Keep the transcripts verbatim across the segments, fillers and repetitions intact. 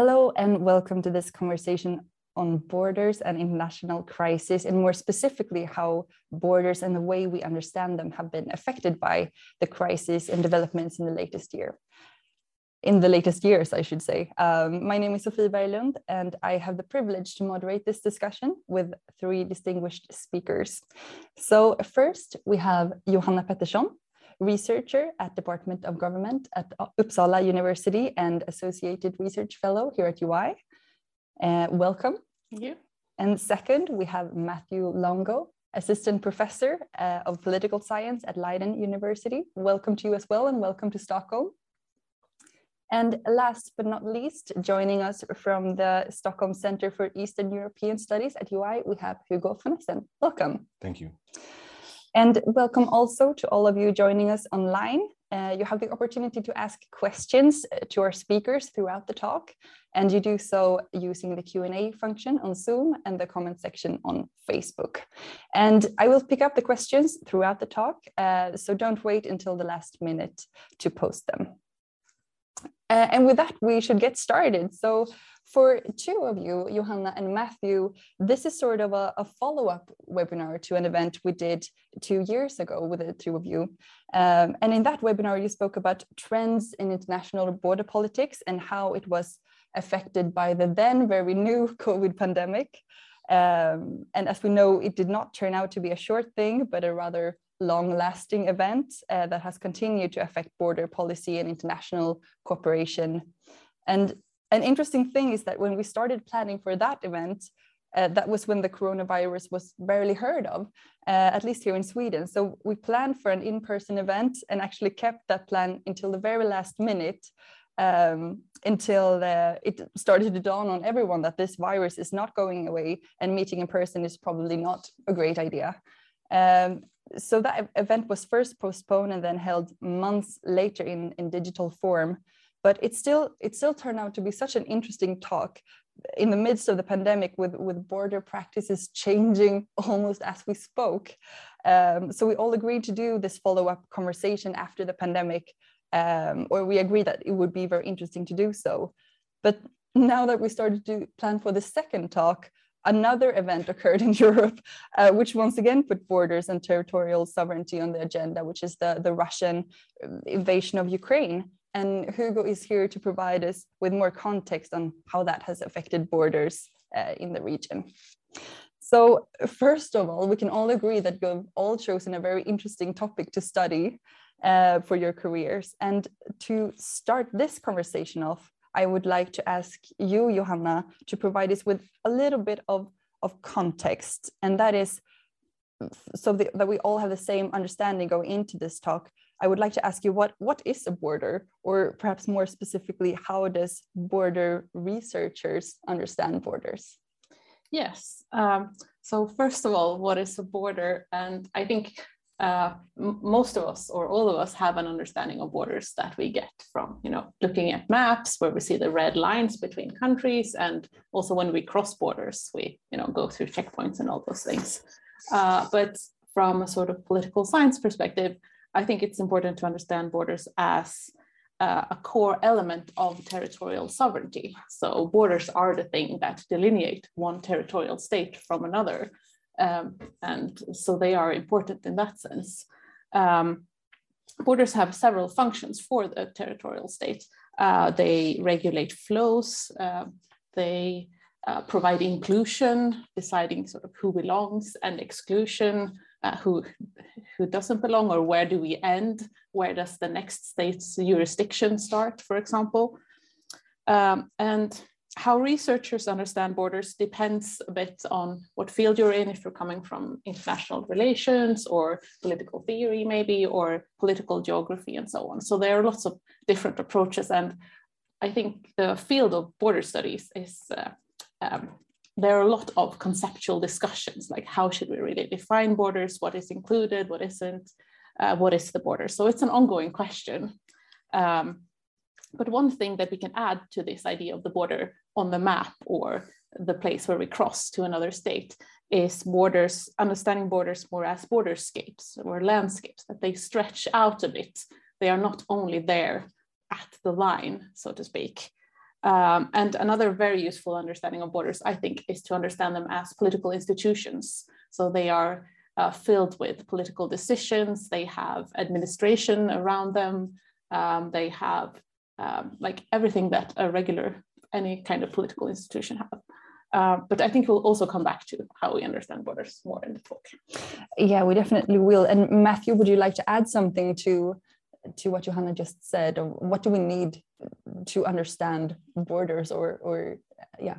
Hello and welcome to this conversation on borders and international crisis, and more specifically how borders and the way we understand them have been affected by the crisis and developments in the latest year. In the latest years, I should say. Um, my name is Sofie Berglund, and I have the privilege to moderate this discussion with three distinguished speakers. So first, we have Johanna Pettersson, researcher at Department of Government at Uppsala University and Associated Research Fellow here at U I. Uh, welcome. Thank you. And second, we have Matthew Longo, Assistant Professor uh, of Political Science at Leiden University. Welcome to you as well, and welcome to Stockholm. And last but not least, joining us from the Stockholm Center for Eastern European Studies at U I, we have Hugo von Essen. Welcome. Thank you. And welcome also to all of you joining us online. Uh, you have the opportunity to ask questions to our speakers throughout the talk, and you do so using the Q and A function on Zoom and the comment section on Facebook. And I will pick up the questions throughout the talk, uh, so don't wait until the last minute to post them. Uh, and with that, we should get started. So for two of you, Johanna and Matthew, this is sort of a, a follow-up webinar to an event we did two years ago with the two of you. Um, and in that webinar, you spoke about trends in international border politics and how it was affected by the then very new COVID pandemic. Um, and as we know, it did not turn out to be a short thing, but a rather long-lasting event uh, that has continued to affect border policy and international cooperation. And an interesting thing is that when we started planning for that event, uh, that was when the coronavirus was barely heard of, uh, at least here in Sweden. So we planned for an in-person event and actually kept that plan until the very last minute, um, until the, it started to dawn on everyone that this virus is not going away and meeting in person is probably not a great idea. Um, so that event was first postponed and then held months later in, in digital form, but it still it still turned out to be such an interesting talk in the midst of the pandemic, with, with border practices changing almost as we spoke. Um, so we all agreed to do this follow-up conversation after the pandemic, um, or we agreed that it would be very interesting to do so. But now that we started to plan for the second talk, another event occurred in Europe, uh, which once again put borders and territorial sovereignty on the agenda, which is the, the Russian invasion of Ukraine. And Hugo is here to provide us with more context on how that has affected borders uh, in the region. So first of all, we can all agree that you've all chosen a very interesting topic to study uh, for your careers. And to start this conversation off, I would like to ask you, Johanna, to provide us with a little bit of, of context. And that is, so the, that we all have the same understanding going into this talk, I would like to ask you, what, what is a border? Or perhaps more specifically, how does border researchers understand borders? Yes. Um, so first of all, what is a border? And I think Uh, most of us, or all of us, have an understanding of borders that we get from, you know, looking at maps where we see the red lines between countries, and also when we cross borders, we, you know, go through checkpoints and all those things. Uh, but from a sort of political science perspective, I think it's important to understand borders as uh, a core element of territorial sovereignty. So borders are the thing that delineate one territorial state from another. Um, and so they are important in that sense. Um, borders have several functions for the territorial state. Uh, they regulate flows, uh, they uh, provide inclusion, deciding sort of who belongs, and exclusion, uh, who, who doesn't belong, or where do we end, where does the next state's jurisdiction start, for example. Um, and how researchers understand borders depends a bit on what field you're in, if you're coming from international relations or political theory maybe, or political geography and so on. So there are lots of different approaches, and I think the field of border studies is, uh, um, there are a lot of conceptual discussions, like how should we really define borders, what is included, what isn't, uh, what is the border? So it's an ongoing question. Um, But one thing that we can add to this idea of the border on the map, or the place where we cross to another state, is borders, understanding borders more as borderscapes or landscapes, that they stretch out a bit. They are not only there at the line, so to speak. Um, and another very useful understanding of borders, I think, is to understand them as political institutions. So they are uh, filled with political decisions, they have administration around them, um, they have um, like everything that a regular, any kind of political institution have. Uh, but I think we'll also come back to how we understand borders more in the talk. Yeah, we definitely will. And Matthew, would you like to add something to, to what Johanna just said? Or what do we need to understand borders or, or yeah?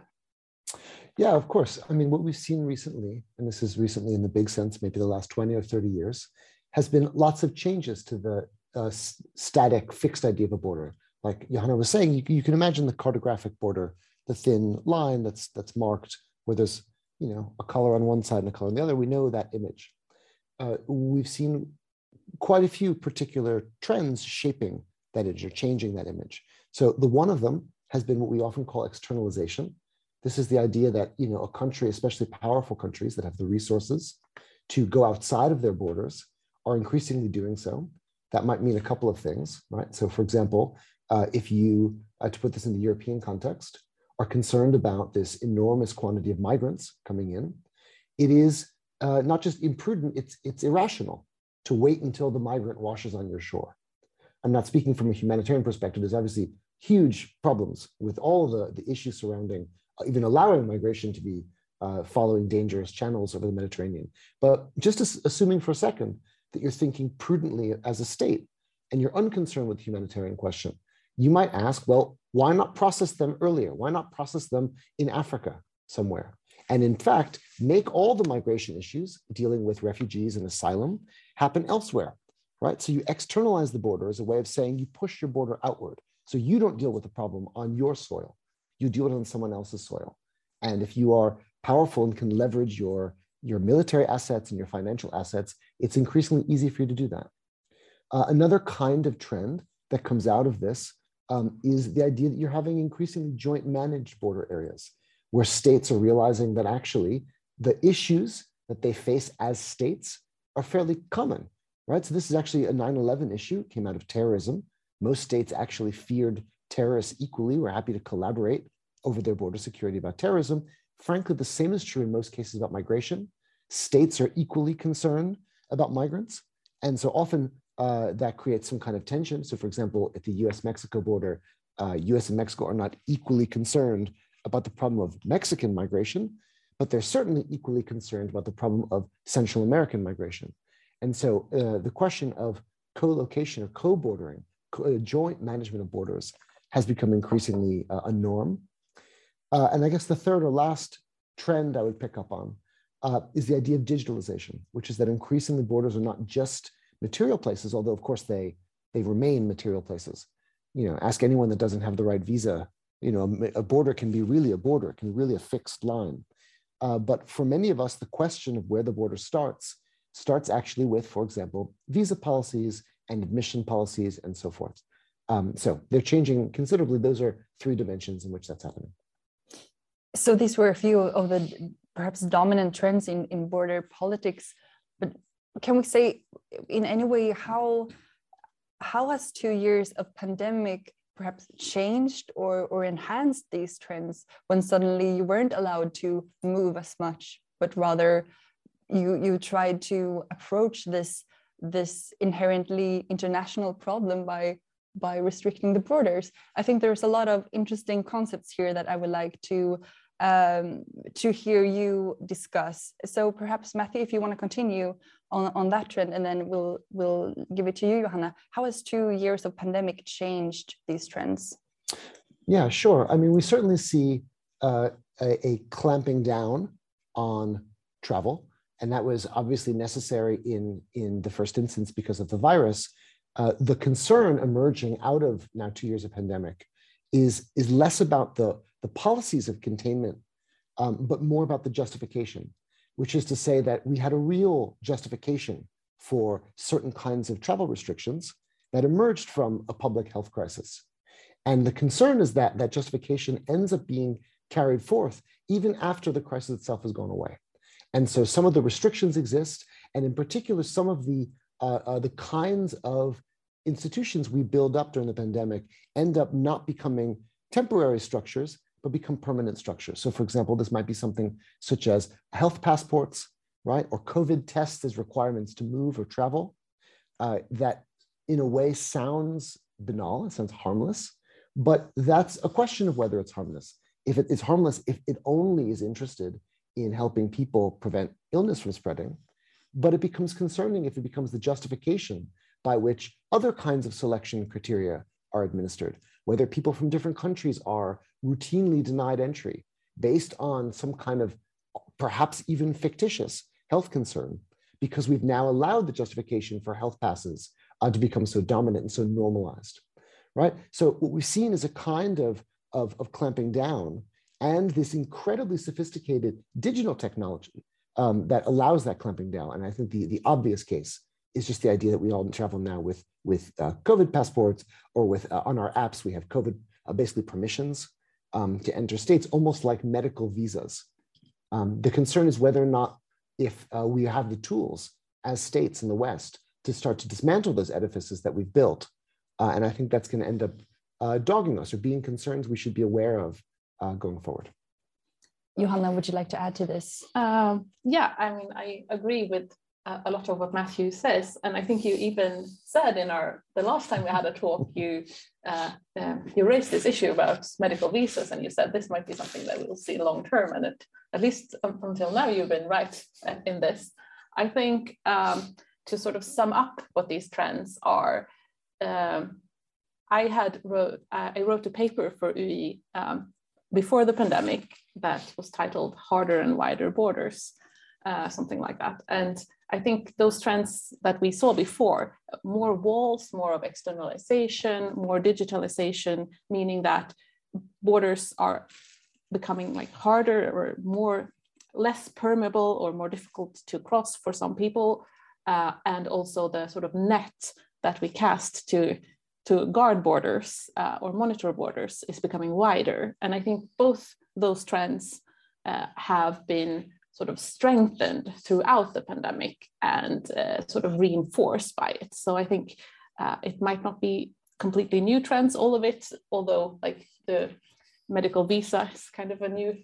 Yeah, of course. I mean, what we've seen recently, and this is recently in the big sense, maybe the last twenty or thirty years, has been lots of changes to the uh, static, fixed idea of a border. Like Johanna was saying, you, you can imagine the cartographic border, the thin line that's that's marked where there's, you know, a color on one side and a color on the other. We know that image. Uh, we've seen quite a few particular trends shaping that image or changing that image. So the one of them has been what we often call externalization. This is the idea that, you know, a country, especially powerful countries that have the resources to go outside of their borders, are increasingly doing so. That might mean a couple of things, right? So for example, uh, if you, uh, to put this in the European context, are concerned about this enormous quantity of migrants coming in, it is uh, not just imprudent, it's, it's irrational to wait until the migrant washes on your shore. I'm not speaking from a humanitarian perspective. There's obviously huge problems with all the, the issues surrounding uh, even allowing migration to be uh, following dangerous channels over the Mediterranean. But just as, assuming for a second that you're thinking prudently as a state and you're unconcerned with the humanitarian question, you might ask, well, why not process them earlier? Why not process them in Africa somewhere? And in fact, make all the migration issues dealing with refugees and asylum happen elsewhere, right? So you externalize the border as a way of saying you push your border outward. So you don't deal with the problem on your soil. You deal it on someone else's soil. And if you are powerful and can leverage your, your military assets and your financial assets, it's increasingly easy for you to do that. Uh, another kind of trend that comes out of this Um, is the idea that you're having increasingly joint managed border areas where states are realizing that actually the issues that they face as states are fairly common, right? So this is actually a nine eleven issue, it came out of terrorism. Most states actually feared terrorists equally, were happy to collaborate over their border security about terrorism. Frankly, the same is true in most cases about migration. States are equally concerned about migrants. And so often, Uh, that creates some kind of tension. So for example, at the U S Mexico border, uh, U S and Mexico are not equally concerned about the problem of Mexican migration, but they're certainly equally concerned about the problem of Central American migration. And so uh, the question of co-location or co-bordering, co joint management of borders has become increasingly uh, a norm. Uh, and I guess the third or last trend I would pick up on uh, is the idea of digitalization, which is that increasingly borders are not just material places, although of course they they remain material places. You know, ask anyone that doesn't have the right visa. You know, a border can be really a border, can be really a fixed line. Uh, but for many of us, the question of where the border starts starts actually with, for example, visa policies and admission policies and so forth. Um, so they're changing considerably. Those are three dimensions in which that's happening. So these were a few of the perhaps dominant trends in in border politics, but can we say in any way how how has two years of pandemic perhaps changed or or enhanced these trends when suddenly you weren't allowed to move as much, but rather you you tried to approach this this inherently international problem by by restricting the borders? I think there's a lot of interesting concepts here that I would like to um, to hear you discuss. So perhaps Matthew, if you want to continue on, on that trend, and then we'll we'll give it to you, Johanna. How has two years of pandemic changed these trends? Yeah, sure. I mean, we certainly see uh, a, a clamping down on travel, and that was obviously necessary in, in the first instance because of the virus. Uh, the concern emerging out of now two years of pandemic is, is less about the the policies of containment, um, but more about the justification, which is to say that we had a real justification for certain kinds of travel restrictions that emerged from a public health crisis. And the concern is that that justification ends up being carried forth even after the crisis itself has gone away. And so some of the restrictions exist, and in particular, some of the, uh, uh, the kinds of institutions we build up during the pandemic end up not becoming temporary structures, but become permanent structures. So for example, this might be something such as health passports, right? Or COVID tests as requirements to move or travel. Uh, that in a way sounds banal, it sounds harmless, but that's a question of whether it's harmless. If it, it's harmless, if it only is interested in helping people prevent illness from spreading, but it becomes concerning if it becomes the justification by which other kinds of selection criteria are administered, whether people from different countries are routinely denied entry based on some kind of perhaps even fictitious health concern, because we've now allowed the justification for health passes uh, to become so dominant and so normalized, right? So what we've seen is a kind of, of, of clamping down and this incredibly sophisticated digital technology um, that allows that clamping down. And I think the, the obvious case is just the idea that we all travel now with, with uh, COVID passports, or with uh, on our apps, we have COVID uh, basically permissions um, to enter states, almost like medical visas. Um, the concern is whether or not if uh, we have the tools as states in the West to start to dismantle those edifices that we've built. Uh, and I think that's going to end up uh, dogging us or being concerns we should be aware of uh, going forward. Johanna, would you like to add to this? Um, yeah, I mean, I agree with uh, a lot of what Matthew says. And I think you even said in our, the last time we had a talk, you, uh, um, you raised this issue about medical visas, and you said this might be something that we'll see long-term, and it at least until now, you've been right in this. I think um, to sort of sum up what these trends are, um, I had wrote, uh, I wrote a paper for U I um, before the pandemic that was titled Harder and Wider Borders, uh, something like that. And I think those trends that we saw before, more walls, more of externalization, more digitalization, meaning that borders are becoming like harder or more less permeable or more difficult to cross for some people, uh, and also the sort of net that we cast to to guard borders uh, or monitor borders is becoming wider. And I think both those trends uh, have been sort of strengthened throughout the pandemic and uh, sort of reinforced by it. So I think uh, it might not be completely new trends, all of it, although like the medical visa is kind of a new,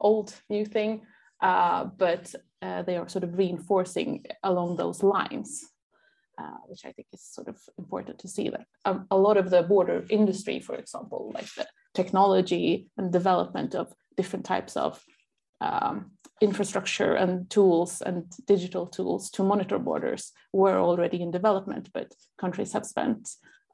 old, new thing, uh, but uh, they are sort of reinforcing along those lines, uh, which I think is sort of important to see. That a, a lot of the border industry, for example, like the technology and development of different types of um, infrastructure and tools and digital tools to monitor borders, were already in development, but countries have spent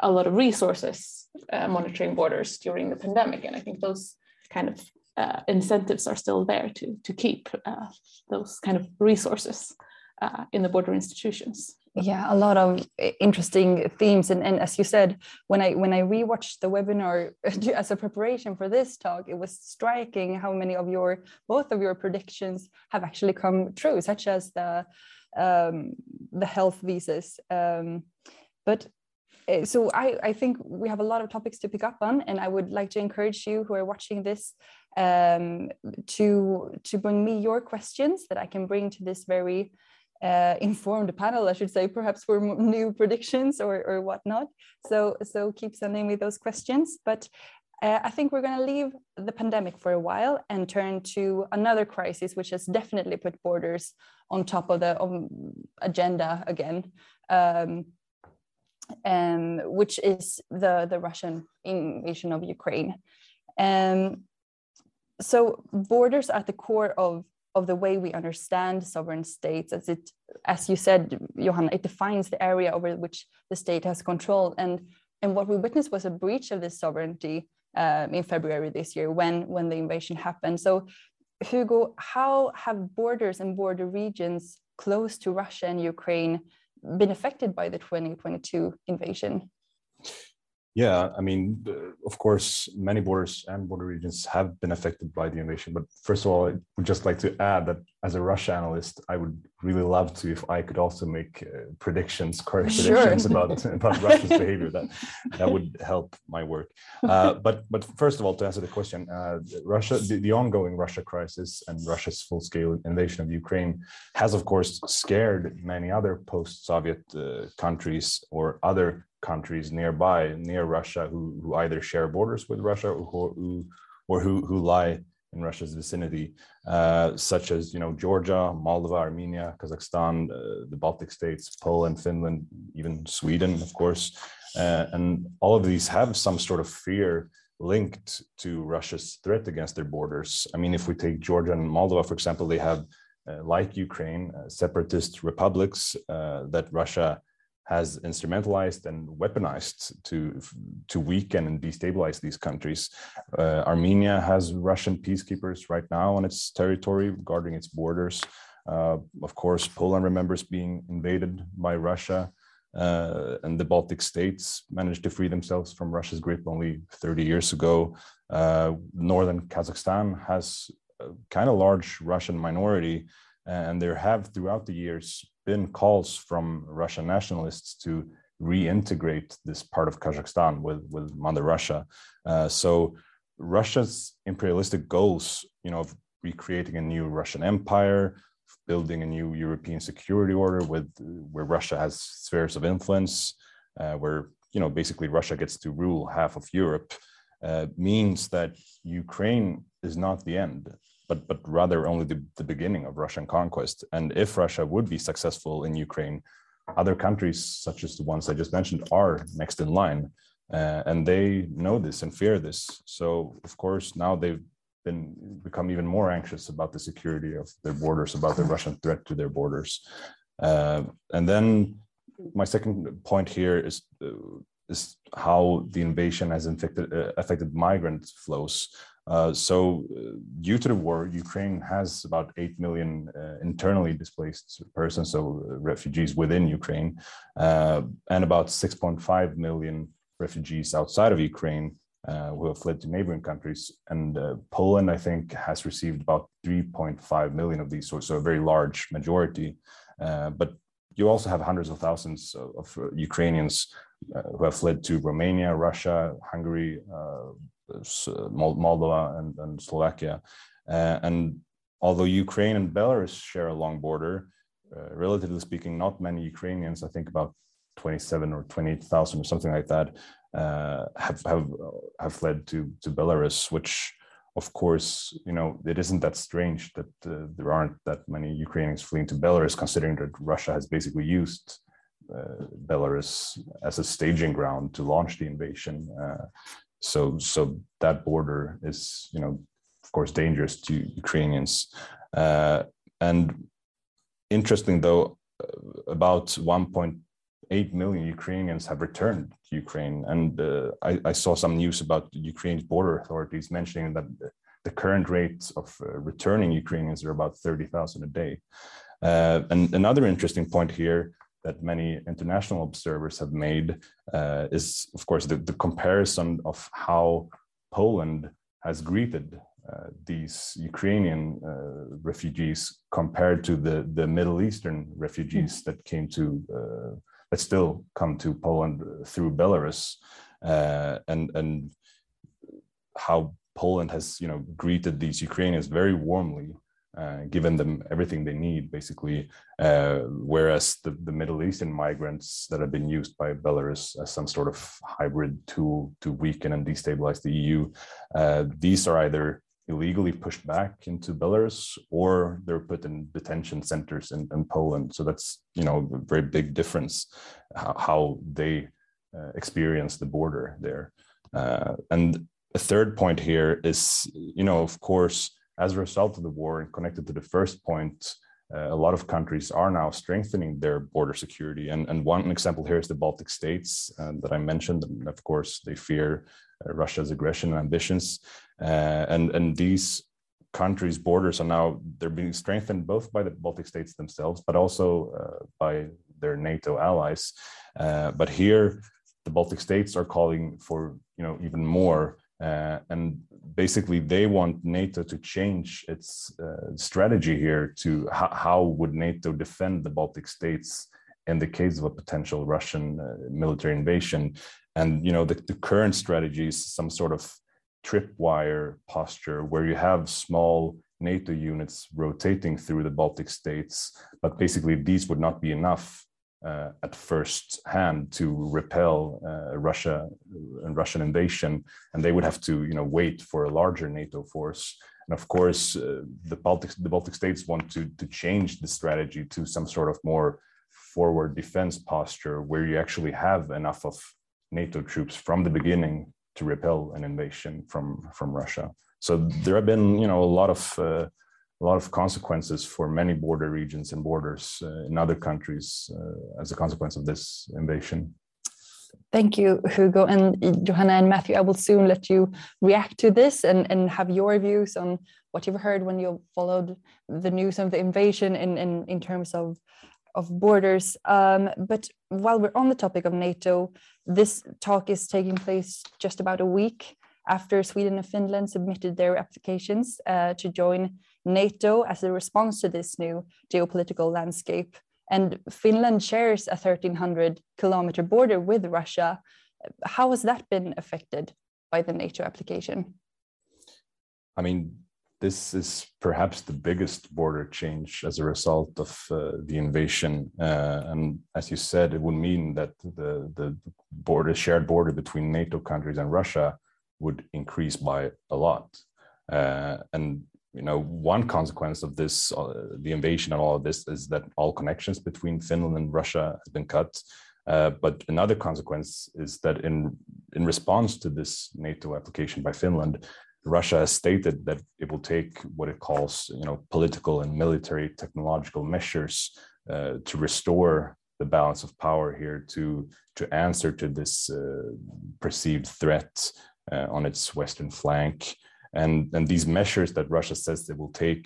a lot of resources uh, monitoring borders during the pandemic. And I think those kind of uh, incentives are still there to, to keep uh, those kind of resources uh, in the border institutions. Yeah, a lot of interesting themes. And, and as you said, when I when I rewatched the webinar as a preparation for this talk, it was striking how many of your, both of your predictions have actually come true, such as the, um, the health visas. Um, but So I, I think we have a lot of topics to pick up on, and I would like to encourage you who are watching this um, to, to bring me your questions that I can bring to this very uh, informed panel, I should say, perhaps for new predictions or, or whatnot. So, so keep sending me those questions. But uh, I think we're going to leave the pandemic for a while and turn to another crisis, which has definitely put borders on top of the um, agenda again. Um, Um, which is the, the Russian invasion of Ukraine. Um, so borders are at the core of, of the way we understand sovereign states. As, it, as you said, Johanna, it defines the area over which the state has control. And, and what we witnessed was a breach of this sovereignty um, in February this year when, when the invasion happened. So Hugo, how have borders and border regions close to Russia and Ukraine been affected by the twenty twenty-two invasion? Yeah, I mean, of course, many borders and border regions have been affected by the invasion. But first of all, I would just like to add that as a Russia analyst, I would really love to if I could also make uh, predictions, correct sure. predictions about, about Russia's behavior. That that would help my work. Uh, but but first of all, to answer the question, uh, Russia, the, the ongoing Russia crisis and Russia's full-scale invasion of Ukraine has, of course, scared many other post-Soviet uh, countries or other countries nearby, near Russia, who, who either share borders with Russia or who, or who, who lie in Russia's vicinity, uh, such as, you know, Georgia, Moldova, Armenia, Kazakhstan, uh, the Baltic states, Poland, Finland, even Sweden, of course. Uh, and all of these have some sort of fear linked to Russia's threat against their borders. I mean, if we take Georgia and Moldova, for example, they have, uh, like Ukraine, uh, separatist republics uh, that Russia has instrumentalized and weaponized to, to weaken and destabilize these countries. Uh, Armenia has Russian peacekeepers right now on its territory, guarding its borders. Uh, of course, Poland remembers being invaded by Russia, uh, and the Baltic states managed to free themselves from Russia's grip only thirty years ago. Uh, northern Kazakhstan has a kind of large Russian minority, and there have throughout the years been calls from Russian nationalists to reintegrate this part of Kazakhstan with, with Mother Russia. Uh, so Russia's imperialistic goals, you know, of recreating a new Russian empire, building a new European security order with where Russia has spheres of influence, uh, where, you know, basically Russia gets to rule half of Europe, uh, means that Ukraine is not the end. But, but rather only the, the beginning of Russian conquest. And if Russia would be successful in Ukraine, other countries, such as the ones I just mentioned, are next in line. Uh, and they know this and fear this. So, of course, now they've been become even more anxious about the security of their borders, about the Russian threat to their borders. Uh, and then my second point here is, uh, is how the invasion has infected, uh, affected migrant flows. Uh, so uh, due to the war, Ukraine has about eight million uh, internally displaced persons, so uh, refugees within Ukraine, uh, and about six point five million refugees outside of Ukraine uh, who have fled to neighboring countries. And uh, Poland, I think, has received about three point five million of these, so, so a very large majority. Uh, but you also have hundreds of thousands of, of uh, Ukrainians uh, who have fled to Romania, Russia, Hungary, uh, Moldova and, and Slovakia. Uh, and although Ukraine and Belarus share a long border, uh, relatively speaking, not many Ukrainians, I think about twenty-seven or twenty-eight thousand or something like that, uh, have, have, have fled to, to Belarus, which of course, you know, it isn't that strange that uh, there aren't that many Ukrainians fleeing to Belarus, considering that Russia has basically used uh, Belarus as a staging ground to launch the invasion. Uh, So, so that border is, you know, of course, dangerous to Ukrainians. Uh, and interesting, though, about one point eight million Ukrainians have returned to Ukraine. And uh, I, I saw some news about Ukraine's border authorities mentioning that the current rate of uh, returning Ukrainians are about thirty thousand a day. Uh, and another interesting point here that many international observers have made uh, is, of course, the, the comparison of how Poland has greeted uh, these Ukrainian uh, refugees compared to the, the Middle Eastern refugees that came to, uh, that still come to Poland through Belarus, uh, and, and how Poland has, you know, greeted these Ukrainians very warmly, Uh, given them everything they need, basically, uh, whereas the, the Middle Eastern migrants that have been used by Belarus as some sort of hybrid tool to weaken and destabilize the E U, uh, these are either illegally pushed back into Belarus or they're put in detention centers in, in Poland. So that's, you know, a very big difference how, how they uh, experience the border there. Uh, and a third point here is, you know, of course, as a result of the war and connected to the first point, uh, a lot of countries are now strengthening their border security. And, and one example here is the Baltic states uh, that I mentioned. And of course, they fear uh, Russia's aggression and ambitions. Uh, and, and these countries' borders are now, they're being strengthened both by the Baltic states themselves, but also uh, by their NATO allies. Uh, but here, the Baltic states are calling for, you know, even more. Uh, and basically they want NATO to change its uh, strategy here to how, how would NATO defend the Baltic states in the case of a potential Russian uh, military invasion. And, you know, the, the current strategy is some sort of tripwire posture where you have small NATO units rotating through the Baltic states, but basically these would not be enough Uh, at first hand to repel uh, Russia and Russian invasion, and they would have to, you know, wait for a larger NATO force. And of course, uh, the Baltic the Baltic states want to to change the strategy to some sort of more forward defense posture, where you actually have enough of NATO troops from the beginning to repel an invasion from from Russia. So there have been, you know, a lot of uh, a lot of consequences for many border regions and borders uh, in other countries uh, as a consequence of this invasion. Thank you, Hugo and Johanna and Matthew. I will soon let you react to this and, and have your views on what you've heard when you followed the news of the invasion in, in, in terms of, of borders. Um, but while we're on the topic of NATO, this talk is taking place just about a week after Sweden and Finland submitted their applications uh, to join NATO as a response to this new geopolitical landscape. And Finland shares a thirteen hundred kilometer border with Russia. How has that been affected by the NATO application? I mean, this is perhaps the biggest border change as a result of uh, the invasion. Uh, and as you said, it would mean that the, the border, shared border between NATO countries and Russia would increase by a lot. Uh, and you know, one consequence of this, uh, the invasion and all of this, is that all connections between Finland and Russia has been cut. Uh, but another consequence is that in, in response to this NATO application by Finland, Russia has stated that it will take what it calls, you know, political and military technological measures uh, to restore the balance of power here to, to answer to this uh, perceived threat uh, on its western flank. And, and these measures that Russia says they will take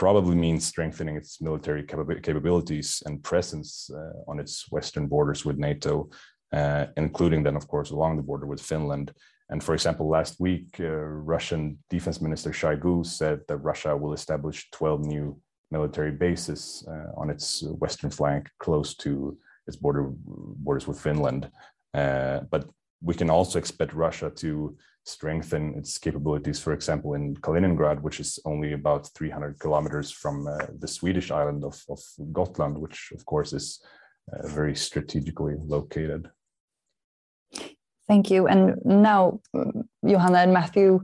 probably means strengthening its military cap- capabilities and presence uh, on its western borders with NATO, uh, including then, of course, along the border with Finland. And for example, last week, uh, Russian Defense Minister Shoigu said that Russia will establish twelve new military bases uh, on its western flank close to its border borders with Finland. Uh, but we can also expect Russia to strengthen its capabilities, for example, in Kaliningrad, which is only about three hundred kilometers from uh, the Swedish island of, of Gotland, which, of course, is uh, very strategically located. Thank you. And now, Johanna and Matthew,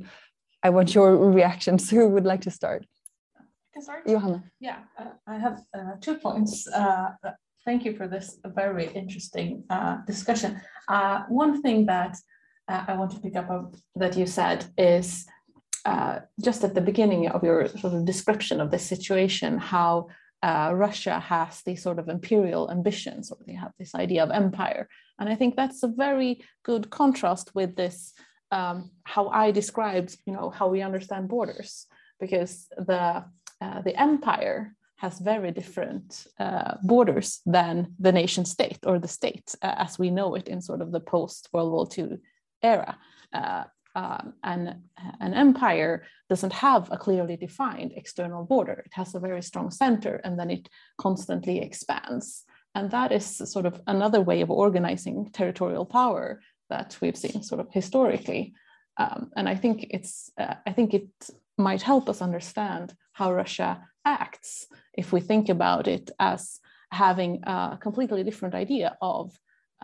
I want your reactions. Who would like to start? I can start. Johanna. Yeah, uh, I have uh, two points. Uh, thank you for this very interesting uh, discussion. Uh, one thing that Uh, I want to pick up on that you said is uh, just at the beginning of your sort of description of the situation, how uh, Russia has these sort of imperial ambitions, or they have this idea of empire. And I think that's a very good contrast with this, um, how I described, you know, how we understand borders, because the, uh, the empire has very different uh, borders than the nation state or the state uh, as we know it in sort of the post-World War Two era. Uh, uh, and an empire doesn't have a clearly defined external border. It has a very strong center, and then it constantly expands. And that is sort of another way of organizing territorial power that we've seen sort of historically. Um, and I think it's, uh, I think it might help us understand how Russia acts if we think about it as having a completely different idea of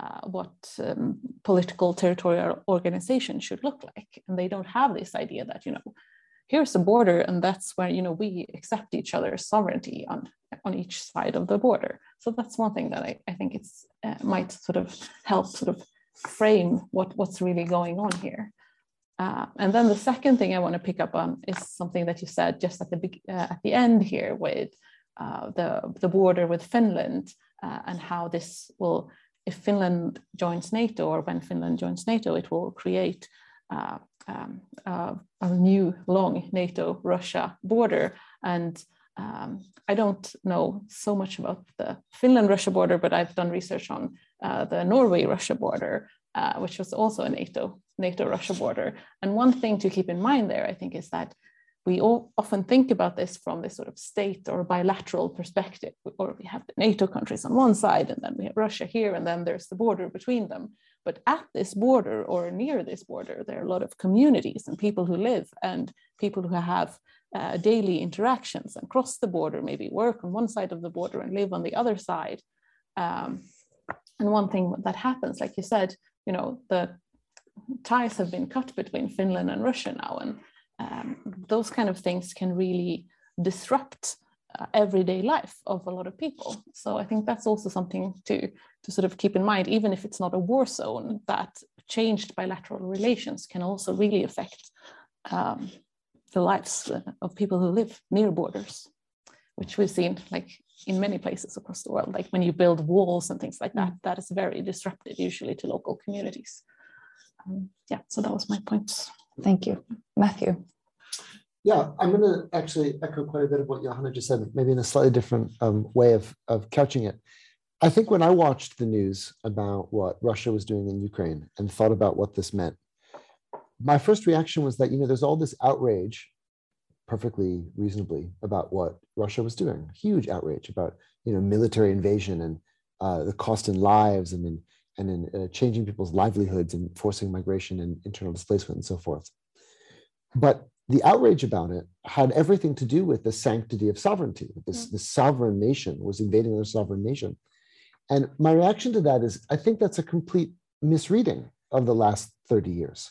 Uh, what um, political territorial organization should look like. And they don't have this idea that, you know, here's a border and that's where, you know, we accept each other's sovereignty on, on each side of the border. So that's one thing that I, I think it's uh, might sort of help sort of frame what, what's really going on here. Uh, and then the second thing I want to pick up on is something that you said just at the be- uh, at the end here with uh, the, the border with Finland uh, and how this will, if Finland joins NATO, or when Finland joins NATO, it will create uh, um, uh, a new long NATO-Russia border. And um, I don't know so much about the Finland-Russia border, but I've done research on uh, the Norway-Russia border. uh, which was also a NATO, NATO-Russia border. And one thing to keep in mind there, I think, is that we all often think about this from this sort of state or bilateral perspective, or we have the NATO countries on one side, and then we have Russia here, and then there's the border between them. But at this border or near this border, there are a lot of communities and people who live and people who have uh, daily interactions and cross the border, maybe work on one side of the border and live on the other side. Um, and one thing that happens, like you said, you know, the ties have been cut between Finland and Russia now, and Um, those kind of things can really disrupt uh, everyday life of a lot of people. So I think that's also something to, to sort of keep in mind, even if it's not a war zone, that changed bilateral relations can also really affect um, the lives of people who live near borders, which we've seen like in many places across the world, like when you build walls and things like that, that is very disruptive usually to local communities. Um, yeah, so that was my point. Thank you. Matthew. Yeah, I'm going to actually echo quite a bit of what Johanna just said, maybe in a slightly different um, way of, of couching it. I think when I watched the news about what Russia was doing in Ukraine and thought about what this meant, my first reaction was that, you know, there's all this outrage, perfectly reasonably, about what Russia was doing. Huge outrage about, you know, military invasion and uh, the cost in lives and in and in uh, changing people's livelihoods and forcing migration and internal displacement and so forth. But the outrage about it had everything to do with the sanctity of sovereignty. This, yeah. this sovereign nation was invading another sovereign nation. And my reaction to that is, I think that's a complete misreading of the last thirty years.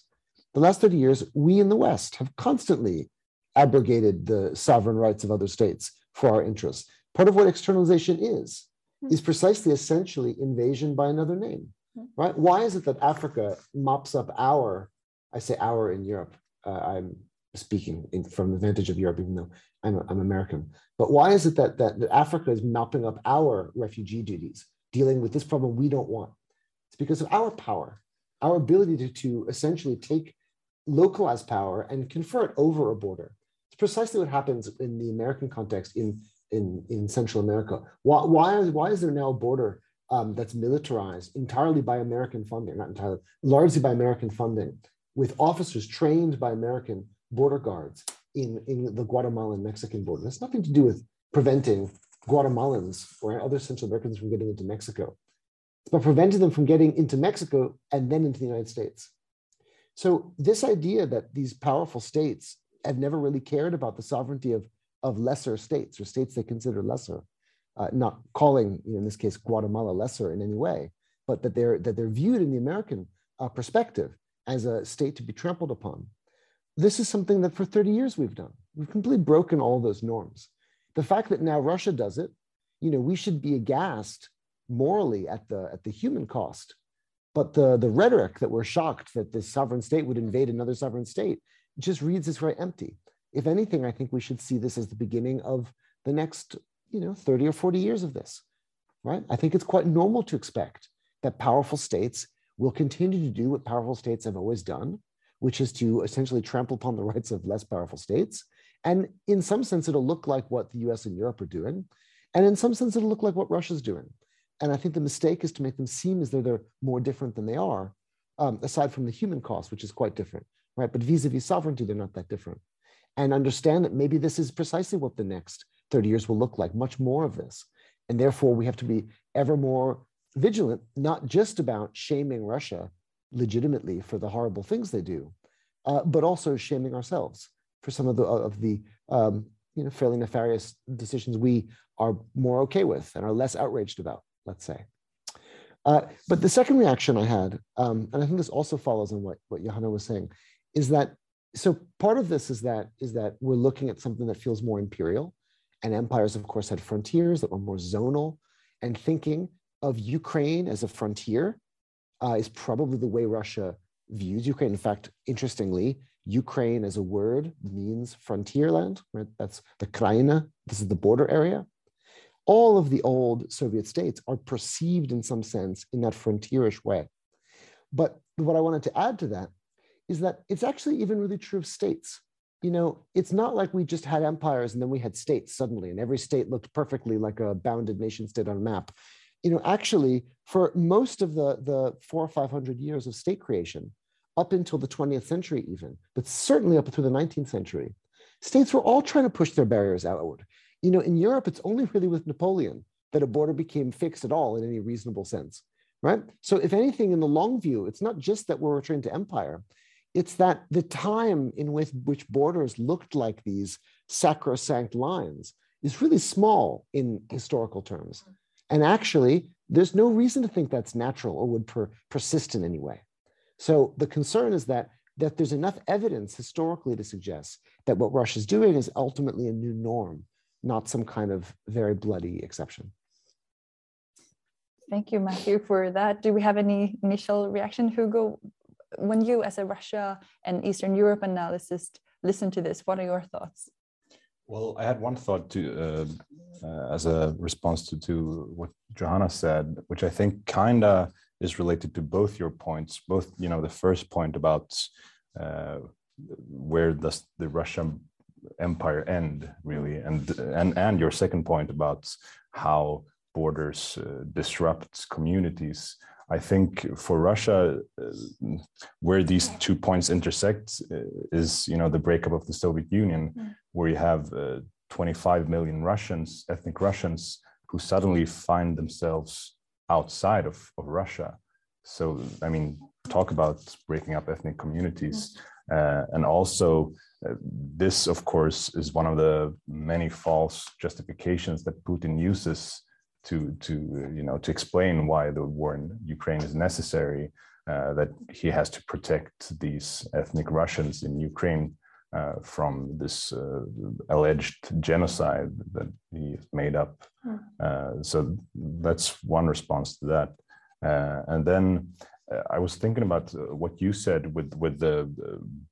The last thirty years, we in the West have constantly abrogated the sovereign rights of other states for our interests. Part of what externalization is, is precisely essentially invasion by another name, right? Why is it that Africa mops up our, I say our in Europe, uh, I'm speaking in, from the vantage of Europe, even though I'm, I'm American, but why is it that, that, that Africa is mopping up our refugee duties, dealing with this problem we don't want? It's because of our power, our ability to, to essentially take localized power and confer it over a border. It's precisely what happens in the American context in In, in Central America. Why, why, is, why is there now a border um, that's militarized entirely by American funding, not entirely, largely by American funding, with officers trained by American border guards in, in the Guatemalan-Mexican border? That's nothing to do with preventing Guatemalans or other Central Americans from getting into Mexico. It's about preventing them from getting into Mexico and then into the United States. So this idea that these powerful states have never really cared about the sovereignty of of lesser states or states they consider lesser, uh, not calling, you know, in this case, Guatemala lesser in any way, but that they're, that they're viewed in the American uh, perspective as a state to be trampled upon. This is something that for thirty years we've done. We've completely broken all those norms. The fact that now Russia does it, you know, we should be aghast morally at the, at the human cost, but the, the rhetoric that we're shocked that this sovereign state would invade another sovereign state just reads as very empty. If anything, I think we should see this as the beginning of the next, you know, thirty or forty years of this, right? I think it's quite normal to expect that powerful states will continue to do what powerful states have always done, which is to essentially trample upon the rights of less powerful states. And in some sense, it'll look like what the U S and Europe are doing. And in some sense, it'll look like what Russia's doing. And I think the mistake is to make them seem as though they're more different than they are, um, aside from the human cost, which is quite different, right? But vis-a-vis sovereignty, they're not that different. And understand that maybe this is precisely what the next thirty years will look like, much more of this. And therefore, we have to be ever more vigilant, not just about shaming Russia legitimately for the horrible things they do, uh, but also shaming ourselves for some of the, of the um, you know, fairly nefarious decisions we are more okay with and are less outraged about, let's say. Uh, but the second reaction I had, um, and I think this also follows on what, what Johanna was saying, is that so part of this is that, is that we're looking at something that feels more imperial, and empires, of course, had frontiers that were more zonal, and thinking of Ukraine as a frontier uh, is probably the way Russia views Ukraine. In fact, interestingly, Ukraine as a word means frontier land, right? That's the Kraina, this is the border area. All of the old Soviet states are perceived in some sense in that frontierish way. But what I wanted to add to that is that it's actually even really true of states. You know, it's not like we just had empires and then we had states suddenly, and every state looked perfectly like a bounded nation state on a map. you know, actually, for most of the, the four or five hundred years of state creation, up until the twentieth century even, but certainly up through the nineteenth century, states were all trying to push their barriers outward. You know, in Europe, it's only really with Napoleon that a border became fixed at all in any reasonable sense, right? So if anything, in the long view, it's not just that we're returning to empire, it's that the time in which, which borders looked like these sacrosanct lines is really small in historical terms. And actually, there's no reason to think that's natural or would per, persist in any way. So the concern is that, that there's enough evidence historically to suggest that what Russia's doing is ultimately a new norm, not some kind of very bloody exception. Thank you, Matthew, for that. Do we have any initial reaction, Hugo? When you, as a Russia and Eastern Europe analyst, listen to this, what are your thoughts? Well, I had one thought to, uh, uh, as a response to, to what Johanna said, which I think kind of is related to both your points, both, you know, the first point about uh, where does the Russian empire end, really, and, and, and your second point about how borders uh, disrupt communities. I think for Russia, uh, where these two points intersect uh, is, you know, the breakup of the Soviet Union, mm. where you have uh, twenty-five million Russians, ethnic Russians, who suddenly find themselves outside of, of Russia. So, I mean, talk about breaking up ethnic communities. Mm. Uh, and also, uh, this, of course, is one of the many false justifications that Putin uses to, to, you know, to explain why the war in Ukraine is necessary, uh, that he has to protect these ethnic Russians in Ukraine uh, from this uh, alleged genocide that he made up. Uh, so that's one response to that. Uh, and then I was thinking about what you said with, with the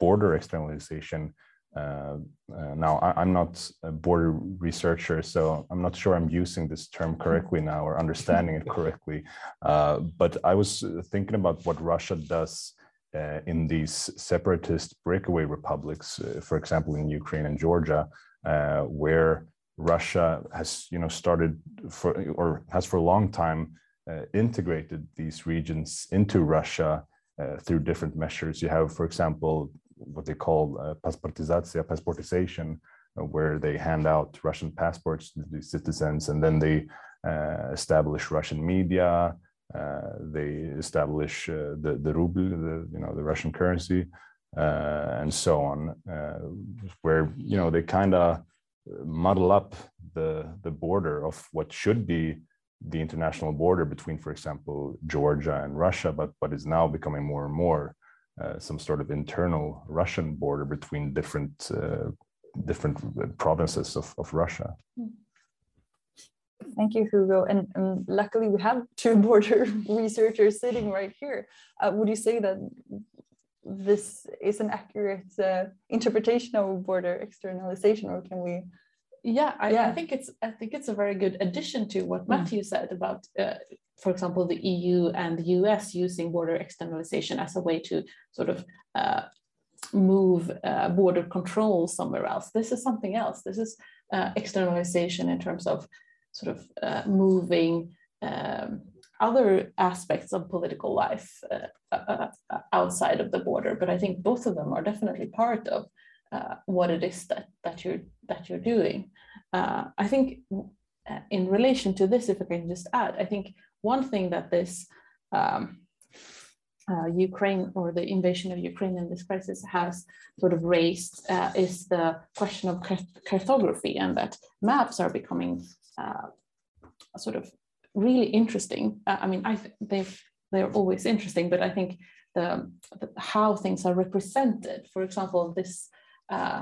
border externalization. Uh, uh, now, I, I'm not a border researcher, so I'm not sure I'm using this term correctly now or understanding it correctly. Uh, but I was thinking about what Russia does uh, in these separatist breakaway republics, uh, for example, in Ukraine and Georgia, uh, where Russia has, you know, started for or has for a long time uh, integrated these regions into Russia uh, through different measures. You have, for example, what they call uh, pasportizatia, passportization, uh, where they hand out Russian passports to the citizens, and then they uh, establish Russian media, uh, they establish uh, the, the ruble, the, you know, the Russian currency, uh, and so on, uh, where, you know, they kind of muddle up the, the border of what should be the international border between, for example, Georgia and Russia, but what is now becoming more and more Uh, some sort of internal Russian border between different uh, different provinces of, of Russia. Thank you, Hugo. And, and luckily, we have two border researchers sitting right here. Uh, would you say that this is an accurate uh, interpretation of border externalization, or can we? Yeah, I, yeah. I think it's I think it's a very good addition to what Matthew mm. said about. Uh, For example, the E U and the U S using border externalization as a way to sort of uh, move uh, border control somewhere else. This is something else. This is uh, externalization in terms of sort of uh, moving um, other aspects of political life uh, uh, outside of the border. But I think both of them are definitely part of uh, what it is that that you're that you're doing. Uh, I think uh, in relation to this, if I can just add, I think. One thing that this um, uh, Ukraine or the invasion of Ukraine and this crisis has sort of raised uh, is the question of cartography, and that maps are becoming uh, sort of really interesting. Uh, I mean, I th they've, they're always interesting, but I think the, the how things are represented, for example, this uh,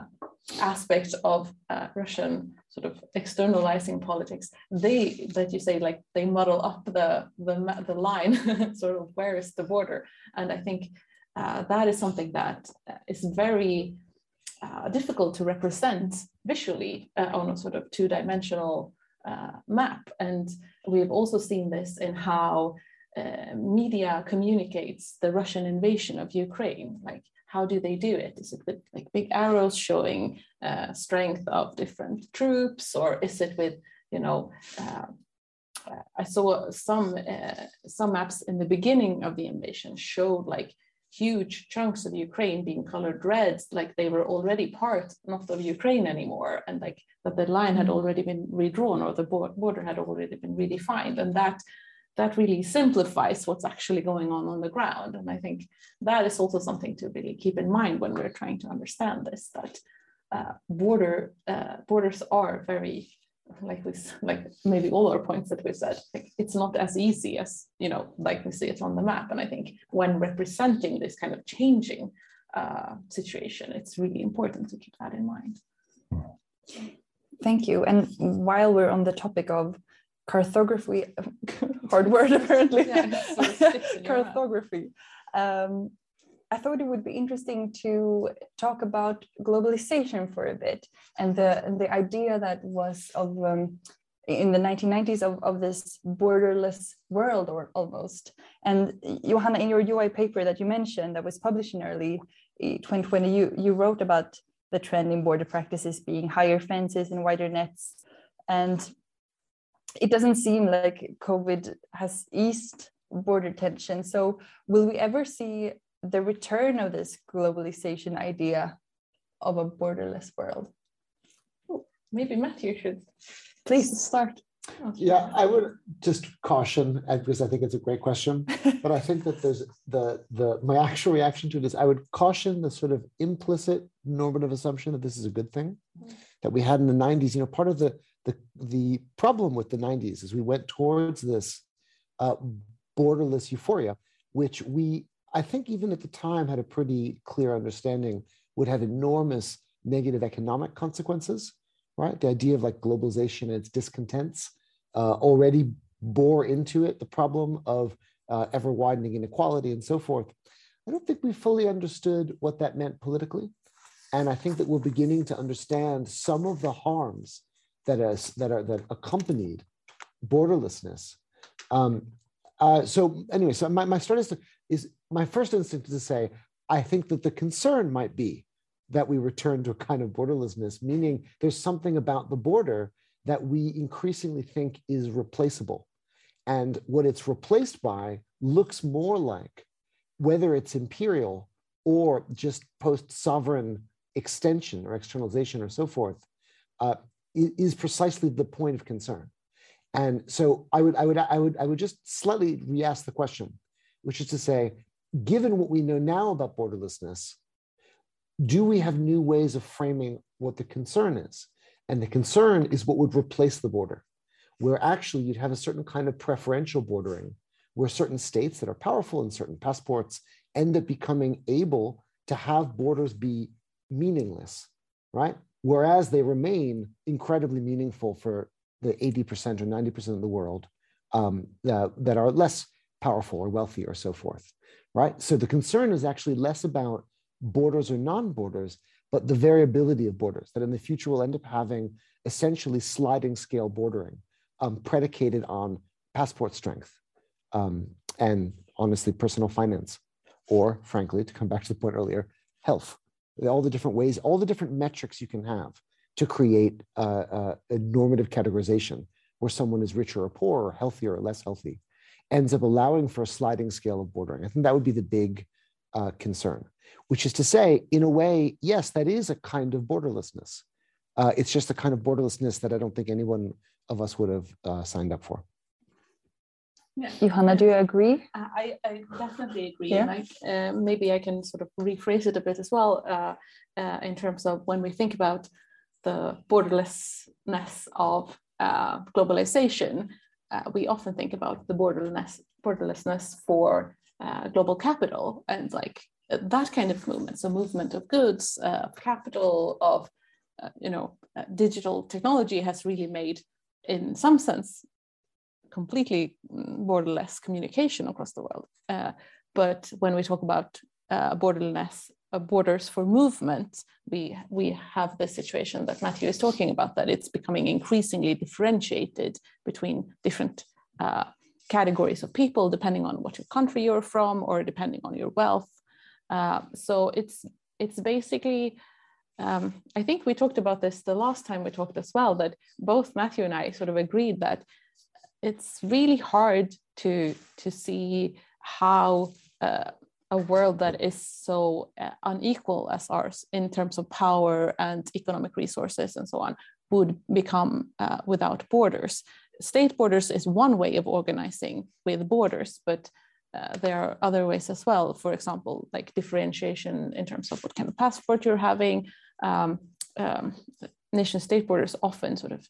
aspect of uh, Russian sort of externalizing politics, they, that you say, like they muddle up the, the, the line, sort of where is the border? And I think uh, that is something that is very uh, difficult to represent visually uh, on a sort of two-dimensional uh, map. And we've also seen this in how uh, media communicates the Russian invasion of Ukraine. Like, how do they do it? Is it with like big arrows showing uh, strength of different troops, or is it with, you know, uh, I saw some uh, some maps in the beginning of the invasion showed like huge chunks of Ukraine being colored red, like they were already part not of Ukraine anymore, and like that the line had already been redrawn or the border had already been redefined, and that that really simplifies what's actually going on on the ground. And I think that is also something to really keep in mind when we're trying to understand this, that uh, border uh, borders are very, like we, like maybe all our points that we've said, like it's not as easy as, you know, like we see it on the map. And I think when representing this kind of changing uh, situation, it's really important to keep that in mind. Thank you. And while we're on the topic of cartography, hard word apparently, yeah, so cartography, um, I thought it would be interesting to talk about globalization for a bit, and the the idea that was of um, in the nineteen nineties of, of this borderless world, or almost. And Johanna, in your U I paper that you mentioned that was published in early twenty twenty, you, you wrote about the trend in border practices being higher fences and wider nets, and it doesn't seem like COVID has eased border tension. So will we ever see the return of this globalization idea of a borderless world? Oh, maybe Matthew should please start. Oh. Yeah, I would just caution, because I think it's a great question, but I think that there's the, the my actual reaction to it is I would caution the sort of implicit normative assumption that this is a good thing, mm-hmm. that we had in the nineties. You know, part of the The, the problem with the nineties is we went towards this uh, borderless euphoria, which we, I think even at the time, had a pretty clear understanding would have enormous negative economic consequences, right? The idea of like globalization and its discontents uh, already bore into it the problem of uh, ever widening inequality and so forth. I don't think we fully understood what that meant politically. And I think that we're beginning to understand some of the harms that is, that are that accompanied borderlessness. Um, uh, so anyway, so my, my start is, to, is my first instinct is to say I think that the concern might be that we return to a kind of borderlessness, meaning there's something about the border that we increasingly think is replaceable, and what it's replaced by looks more like whether it's imperial or just post-sovereign extension or externalization or so forth. Uh, is precisely the point of concern. And so I would, I would, I would, I would just slightly re-ask the question, which is to say, given what we know now about borderlessness, do we have new ways of framing what the concern is? And the concern is what would replace the border, where actually you'd have a certain kind of preferential bordering, where certain states that are powerful and certain passports end up becoming able to have borders be meaningless, right? Whereas they remain incredibly meaningful for the eighty percent or ninety percent of the world um, uh, that are less powerful or wealthy or so forth, right? So the concern is actually less about borders or non-borders, but the variability of borders, that in the future we'll end up having essentially sliding scale bordering um, predicated on passport strength um, and honestly personal finance, or frankly, to come back to the point earlier, health. All the different ways, all the different metrics you can have to create uh, uh, a normative categorization where someone is richer or poorer, or healthier or less healthy, ends up allowing for a sliding scale of bordering. I think that would be the big uh, concern, which is to say, in a way, yes, that is a kind of borderlessness. Uh, it's just a kind of borderlessness that I don't think anyone of us would have uh, signed up for. Yeah. Johanna, do you agree? I, I definitely agree. Yeah. And I, uh, maybe I can sort of rephrase it a bit as well uh, uh, in terms of when we think about the borderlessness of uh, globalization, uh, we often think about the borderless, borderlessness for uh, global capital and like that kind of movement. So movement of goods, uh, capital, of, uh, you know, uh, digital technology has really made, in some sense, completely borderless communication across the world. Uh, but when we talk about uh, borderless uh, borders for movement, we, we have the situation that Matthew is talking about, that it's becoming increasingly differentiated between different uh, categories of people, depending on what your country you're from, or depending on your wealth. Uh, so it's, it's basically, um, I think we talked about this the last time we talked as well, that both Matthew and I sort of agreed that it's really hard to to see how uh, a world that is so unequal as ours in terms of power and economic resources and so on would become uh, without borders. State borders is one way of organizing with borders, but uh, there are other ways as well. For example, like differentiation in terms of what kind of passport you're having. Um, um, nation state borders often sort of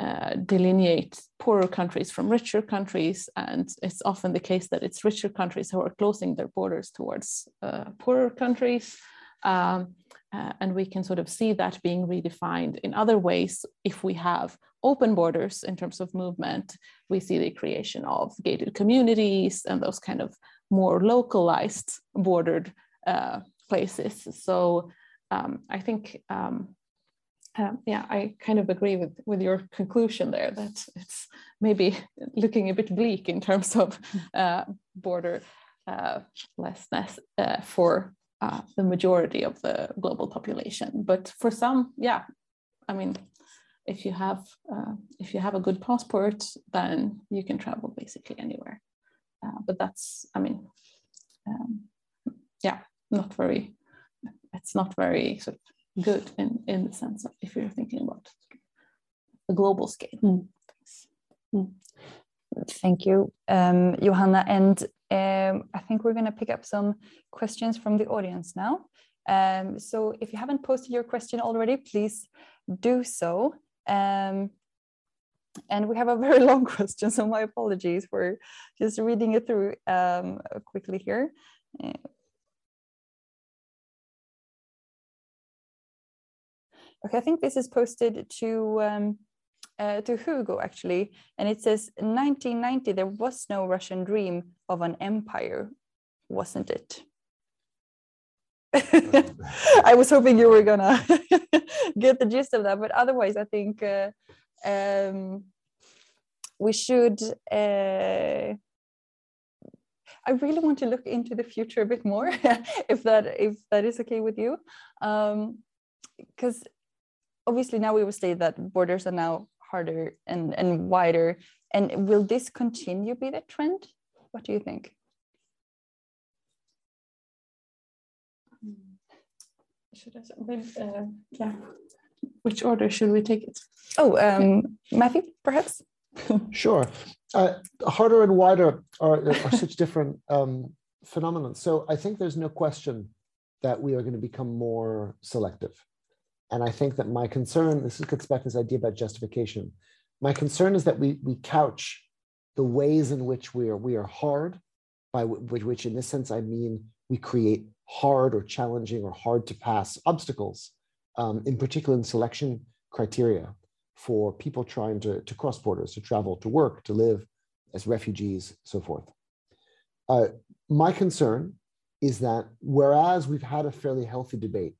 uh, delineate poorer countries from richer countries. And it's often the case that it's richer countries who are closing their borders towards uh, poorer countries. Um, uh, and we can sort of see that being redefined in other ways. If we have open borders in terms of movement, we see the creation of gated communities and those kind of more localized bordered uh, places. So um, I think, um, uh, yeah, I kind of agree with, with your conclusion there that it's maybe looking a bit bleak in terms of uh, borderlessness uh, uh, for Uh, the majority of the global population. But for some, yeah, I mean, if you have uh, if you have a good passport, then you can travel basically anywhere. Uh, but that's, I mean, um, yeah, not very. It's not very sort of good in in the sense of if you're thinking about the global scale. Mm. Mm. Thank you, um, Johanna. And um, I think we're going to pick up some questions from the audience now. Um, so if you haven't posted your question already, please do so. Um, and we have a very long question, so my apologies for just reading it through um, quickly here. Uh, okay, I think this is posted to... Um, Uh, to Hugo, actually, and it says, in nineteen ninety, there was no Russian dream of an empire, wasn't it? I was hoping you were gonna get the gist of that, but otherwise, I think uh, um, we should... Uh, I really want to look into the future a bit more, if that if that is okay with you, because um, obviously now we will say that borders are now harder and, and wider. And will this continue be the trend? What do you think? Should I, with, uh, yeah. Which order should we take it? Oh, um, Matthew, perhaps? Sure. Uh, harder and wider are, are such different um, phenomena. So I think there's no question that we are going to become more selective. And I think that my concern, this gets back to this idea about justification. My concern is that we, we couch the ways in which we are, we are hard, by which, which in this sense, I mean, we create hard or challenging or hard to pass obstacles, um, in particular in selection criteria for people trying to, to cross borders, to travel, to work, to live as refugees, so forth. Uh, my concern is that whereas we've had a fairly healthy debate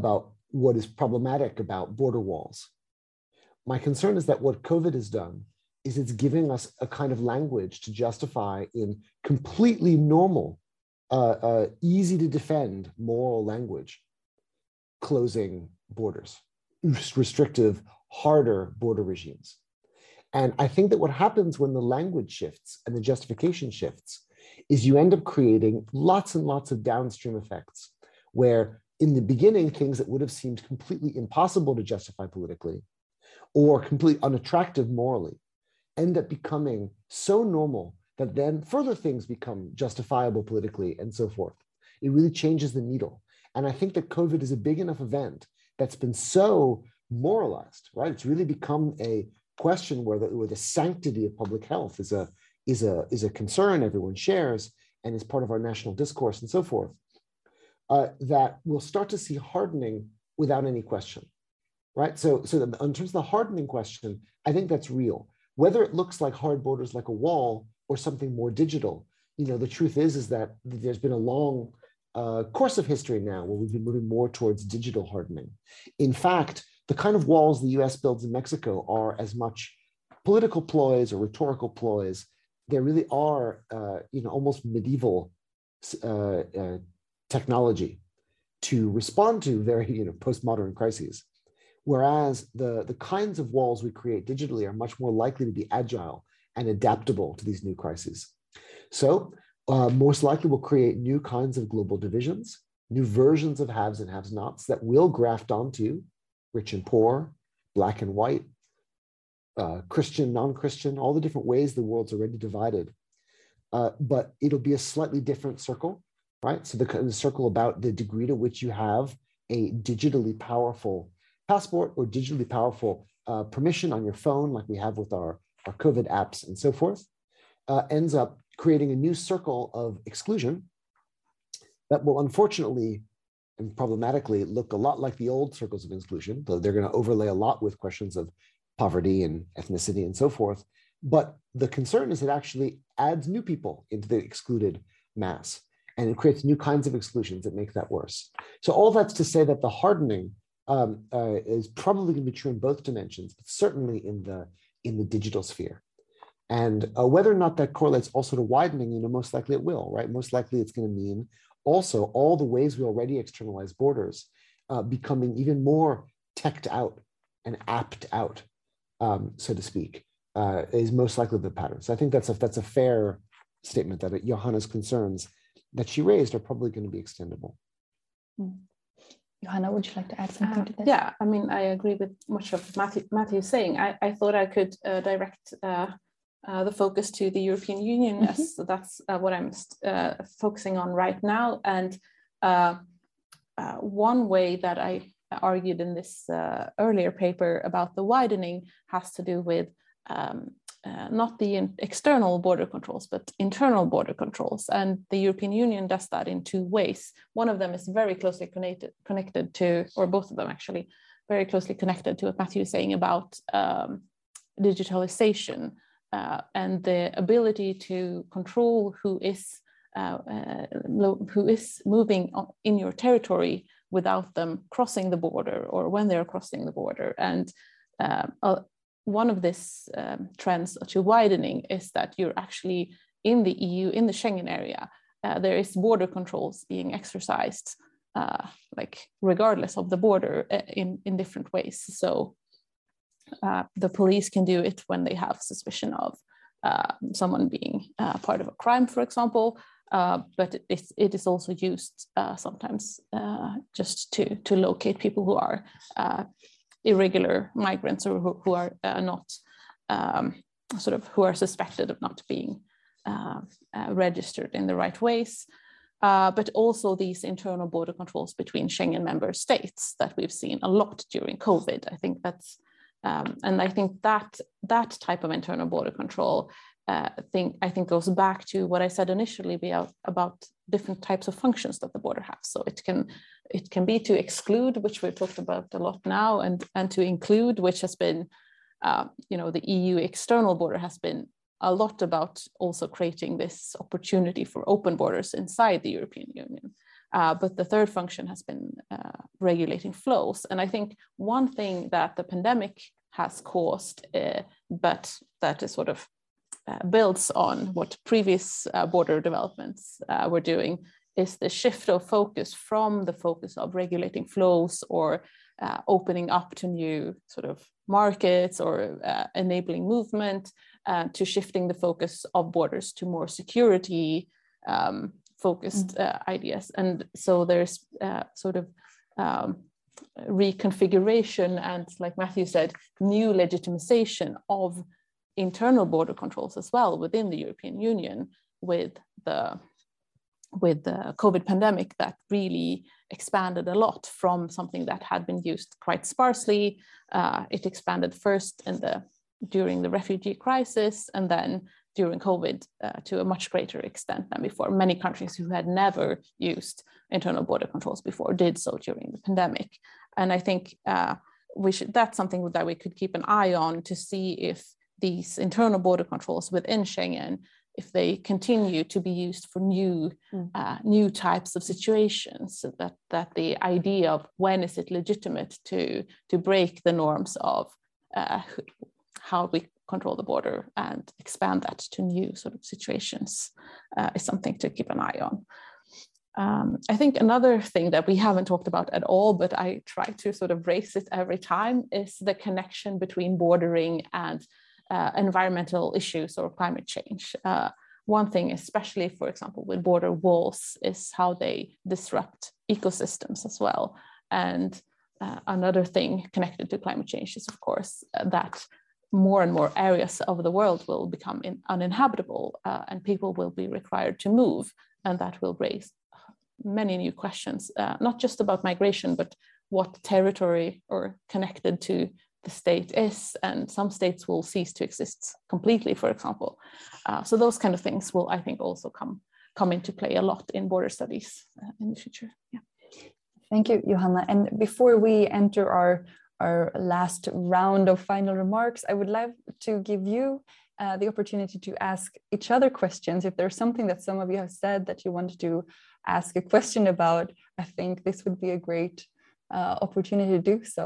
about what is problematic about border walls, my concern is that what COVID has done is it's giving us a kind of language to justify in completely normal, uh, uh, easy to defend moral language, closing borders, restrictive, harder border regimes. And I think that what happens when the language shifts and the justification shifts is you end up creating lots and lots of downstream effects where in the beginning, things that would have seemed completely impossible to justify politically or completely unattractive morally end up becoming so normal that then further things become justifiable politically and so forth. It really changes the needle. And I think that COVID is a big enough event that's been so moralized, right? It's really become a question where the, where the sanctity of public health is a, is a, is a concern everyone shares and is part of our national discourse and so forth. Uh, that we'll start to see hardening without any question, right? So, so in terms of the hardening question, I think that's real. Whether it looks like hard borders like a wall or something more digital, you know, the truth is, is that there's been a long uh, course of history now where we've been moving more towards digital hardening. In fact, the kind of walls the U S builds in Mexico are as much political ploys or rhetorical ploys. They really are, uh, you know, almost medieval uh, uh, technology to respond to very you know, postmodern crises, whereas the, the kinds of walls we create digitally are much more likely to be agile and adaptable to these new crises. So uh, most likely will create new kinds of global divisions, new versions of haves and have-nots that will graft onto rich and poor, black and white, uh, Christian, non-Christian, all the different ways the world's already divided. Uh, but it'll be a slightly different circle, right? So the, the circle about the degree to which you have a digitally powerful passport or digitally powerful uh, permission on your phone, like we have with our, our COVID apps and so forth, uh, ends up creating a new circle of exclusion that will unfortunately and problematically look a lot like the old circles of exclusion, though they're going to overlay a lot with questions of poverty and ethnicity and so forth. But the concern is it actually adds new people into the excluded mass, and it creates new kinds of exclusions that make that worse. So all that's to say that the hardening um, uh, is probably going to be true in both dimensions, but certainly in the, in the digital sphere. And uh, whether or not that correlates also to widening, you know, most likely it will, right? Most likely it's going to mean also all the ways we already externalize borders uh, becoming even more teched out and apt out, um, so to speak, uh, is most likely the pattern. So I think that's a, that's a fair statement that it, Johanna's concerns that she raised are probably going to be extendable. Mm. Johanna, would you like to add something uh, to this? Yeah, I mean, I agree with much of Matthew, Matthew's saying. I, I thought I could uh, direct uh, uh, the focus to the European Union, mm-hmm. as that's uh, what I'm uh, focusing on right now. And uh, uh, one way that I argued in this uh, earlier paper about the widening has to do with um, Uh, not the external border controls, but internal border controls. And the European Union does that in two ways. One of them is very closely connected, connected to, or both of them actually, very closely connected to what Matthew was saying about um, digitalization uh, and the ability to control who is, uh, uh, who is moving in your territory without them crossing the border or when they're crossing the border. And uh, uh, one of these um, trends to widening is that you're actually in the E U, in the Schengen area, uh, there is border controls being exercised, uh, like regardless of the border in, in different ways. So uh, the police can do it when they have suspicion of uh, someone being uh, part of a crime, for example, uh, but it, it is also used uh, sometimes uh, just to, to locate people who are uh, irregular migrants or who, who are uh, not um, sort of who are suspected of not being uh, uh, registered in the right ways, uh, but also these internal border controls between Schengen member states that we've seen a lot during COVID. I think that's um, and I think that that type of internal border control uh, thing I think goes back to what I said initially about, about different types of functions that the border has. So it can it can be to exclude, which we've talked about a lot now, and and to include, which has been, uh, you know, the E U external border has been a lot about also creating this opportunity for open borders inside the European Union. Uh, but the third function has been uh, regulating flows. And I think one thing that the pandemic has caused, uh, but that is sort of uh, builds on what previous uh, border developments uh, were doing, is the shift of focus from the focus of regulating flows or uh, opening up to new sort of markets or uh, enabling movement uh, to shifting the focus of borders to more security um, focused uh, ideas. And so there's uh, sort of um, reconfiguration and, like Matthew said, new legitimization of internal border controls as well within the European Union with the with the COVID pandemic that really expanded a lot from something that had been used quite sparsely. Uh, it expanded first in the, during the refugee crisis and then during COVID uh, to a much greater extent than before. Many countries who had never used internal border controls before did so during the pandemic. And I think uh, we should, that's something that we could keep an eye on to see if these internal border controls within Schengen, if they continue to be used for new mm. uh, new types of situations, so that, that the idea of when is it legitimate to, to break the norms of uh, how we control the border and expand that to new sort of situations uh, is something to keep an eye on. Um, I think another thing that we haven't talked about at all, but I try to sort of raise it every time, is the connection between bordering and uh, environmental issues or climate change. Uh, one thing, especially, for example, with border walls, is how they disrupt ecosystems as well. And uh, another thing connected to climate change is, of course, uh, that more and more areas of the world will become in, uninhabitable uh, and people will be required to move. And that will raise many new questions, uh, not just about migration, but what territory or connected to the state is. And some states will cease to exist completely, for example. Uh, so those kind of things will, I think, also come, come into play a lot in border studies uh, in the future. Yeah. Thank you, Johanna. And before we enter our Our last round of final remarks, I would like to give you uh, the opportunity to ask each other questions. If there's something that some of you have said that you wanted to ask a question about, I think this would be a great uh, opportunity to do so.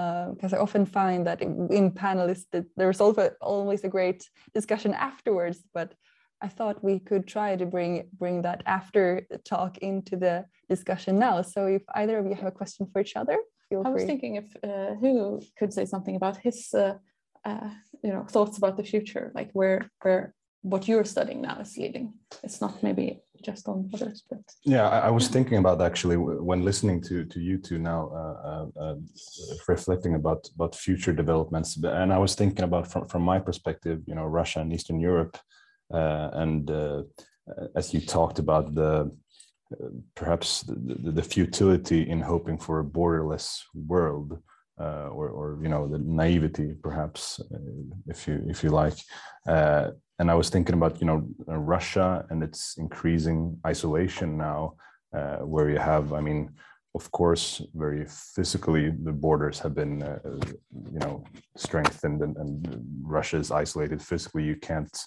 Uh, because I often find that in, in panelists, that there's also always a great discussion afterwards. But I thought we could try to bring, bring that after talk into the discussion now. So if either of you have a question for each other, feel free. I was thinking if uh, Hugo could say something about his uh, uh, you know, thoughts about the future, like where, where what you're studying now is leading. It's not maybe just on others, but... Yeah, I, I was thinking about actually when listening to, to you two now, uh, uh, uh, reflecting about, about future developments. And I was thinking about from, from my perspective, you know, Russia and Eastern Europe, Uh, and uh, as you talked about the uh, perhaps the, the, the futility in hoping for a borderless world, uh, or, or you know, the naivety perhaps, uh, if you if you like. Uh, and I was thinking about you know Russia and its increasing isolation now, uh, where you have, I mean, of course, very physically the borders have been uh, you know strengthened, and, and Russia is isolated physically. You can't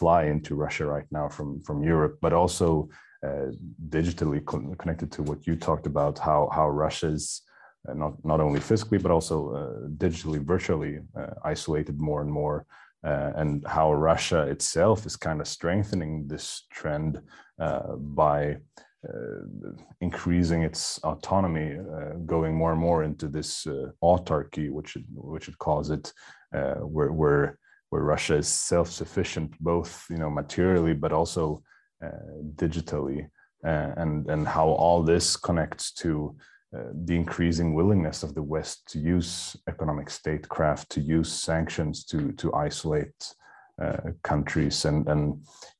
fly into Russia right now from from Europe, but also uh, digitally con connected to what you talked about, how how Russia's uh, not not only physically but also uh, digitally, virtually uh, isolated more and more, uh, and how Russia itself is kind of strengthening this trend uh, by uh, increasing its autonomy, uh, going more and more into this uh, autarky, which it, which it calls it, uh, where where. Where Russia is self-sufficient, both you know materially but also uh, digitally, uh, and and how all this connects to uh, the increasing willingness of the West to use economic statecraft, to use sanctions, to to isolate uh, countries, and and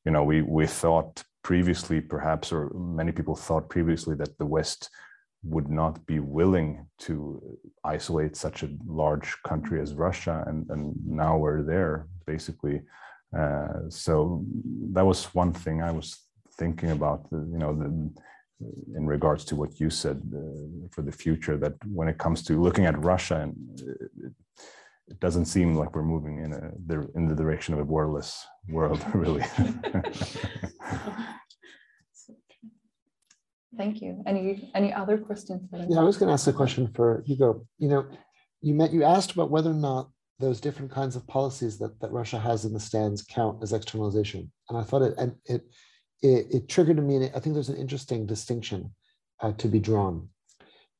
you know we we thought previously, perhaps, or many people thought previously, that the West would not be willing to isolate such a large country as Russia, and, and now we're there, basically. Uh, so that was one thing I was thinking about, you know, the, in regards to what you said uh, for the future, that when it comes to looking at Russia, and it, it doesn't seem like we're moving in, a, in the direction of a borderless world, really. Thank you. Any any other questions? Yeah, I was going to ask a question for Hugo. You know, you met, you asked about whether or not those different kinds of policies that, that Russia has in the stands count as externalization, and I thought it and it, it it triggered in me. I think there's an interesting distinction uh, to be drawn,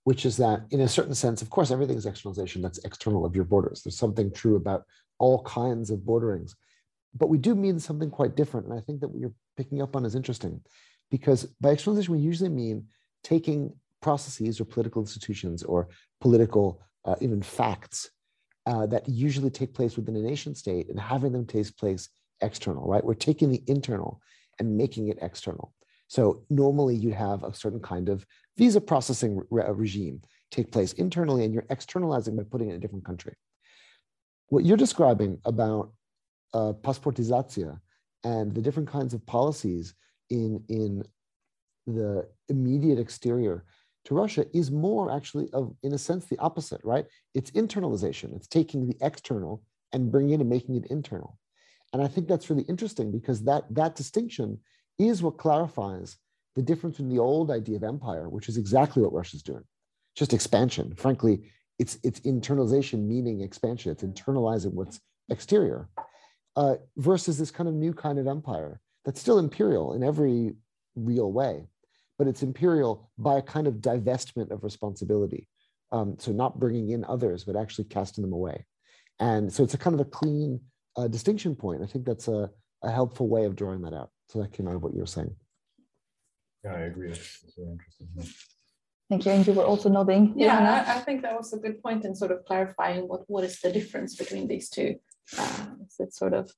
which is that in a certain sense, of course, everything is externalization that's external of your borders. There's something true about all kinds of borderings, but we do mean something quite different, and I think that what you're picking up on is interesting. Because by externalization, we usually mean taking processes or political institutions or political, uh, even facts uh, that usually take place within a nation state and having them take place external, right? We're taking the internal and making it external. So normally you'd have a certain kind of visa processing re regime take place internally, and you're externalizing by putting it in a different country. What you're describing about uh, pasportizacja and the different kinds of policies In, in the immediate exterior to Russia is more actually of, in a sense, the opposite, right? It's internalization. It's taking the external and bringing it and making it internal. And I think that's really interesting, because that, that distinction is what clarifies the difference in the old idea of empire, which is exactly what Russia's doing, just expansion. Frankly, it's, it's internalization, meaning expansion. It's internalizing what's exterior, uh, versus this kind of new kind of empire. That's still imperial in every real way, but it's imperial by a kind of divestment of responsibility. Um, so not bringing in others, but actually casting them away. And so it's a kind of a clean uh, distinction point. I think that's a, a helpful way of drawing that out. So that came out of what you were saying. Yeah, I agree. It's very interesting. Thank you. And you were also nodding. Yeah, I, I think that was a good point in sort of clarifying what, what is the difference between these two. Uh, is it sort of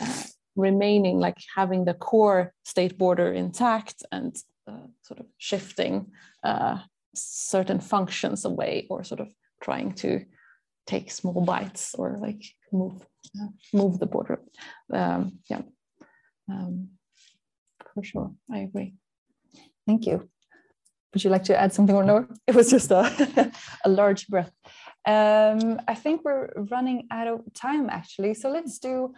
uh, remaining, like having the core state border intact and uh, sort of shifting uh, certain functions away, or sort of trying to take small bites or like move uh, move the border. Um, yeah, um, for sure. I agree. Thank you. Would you like to add something or no? It was just a, a large breath. Um, I think we're running out of time, actually. So let's do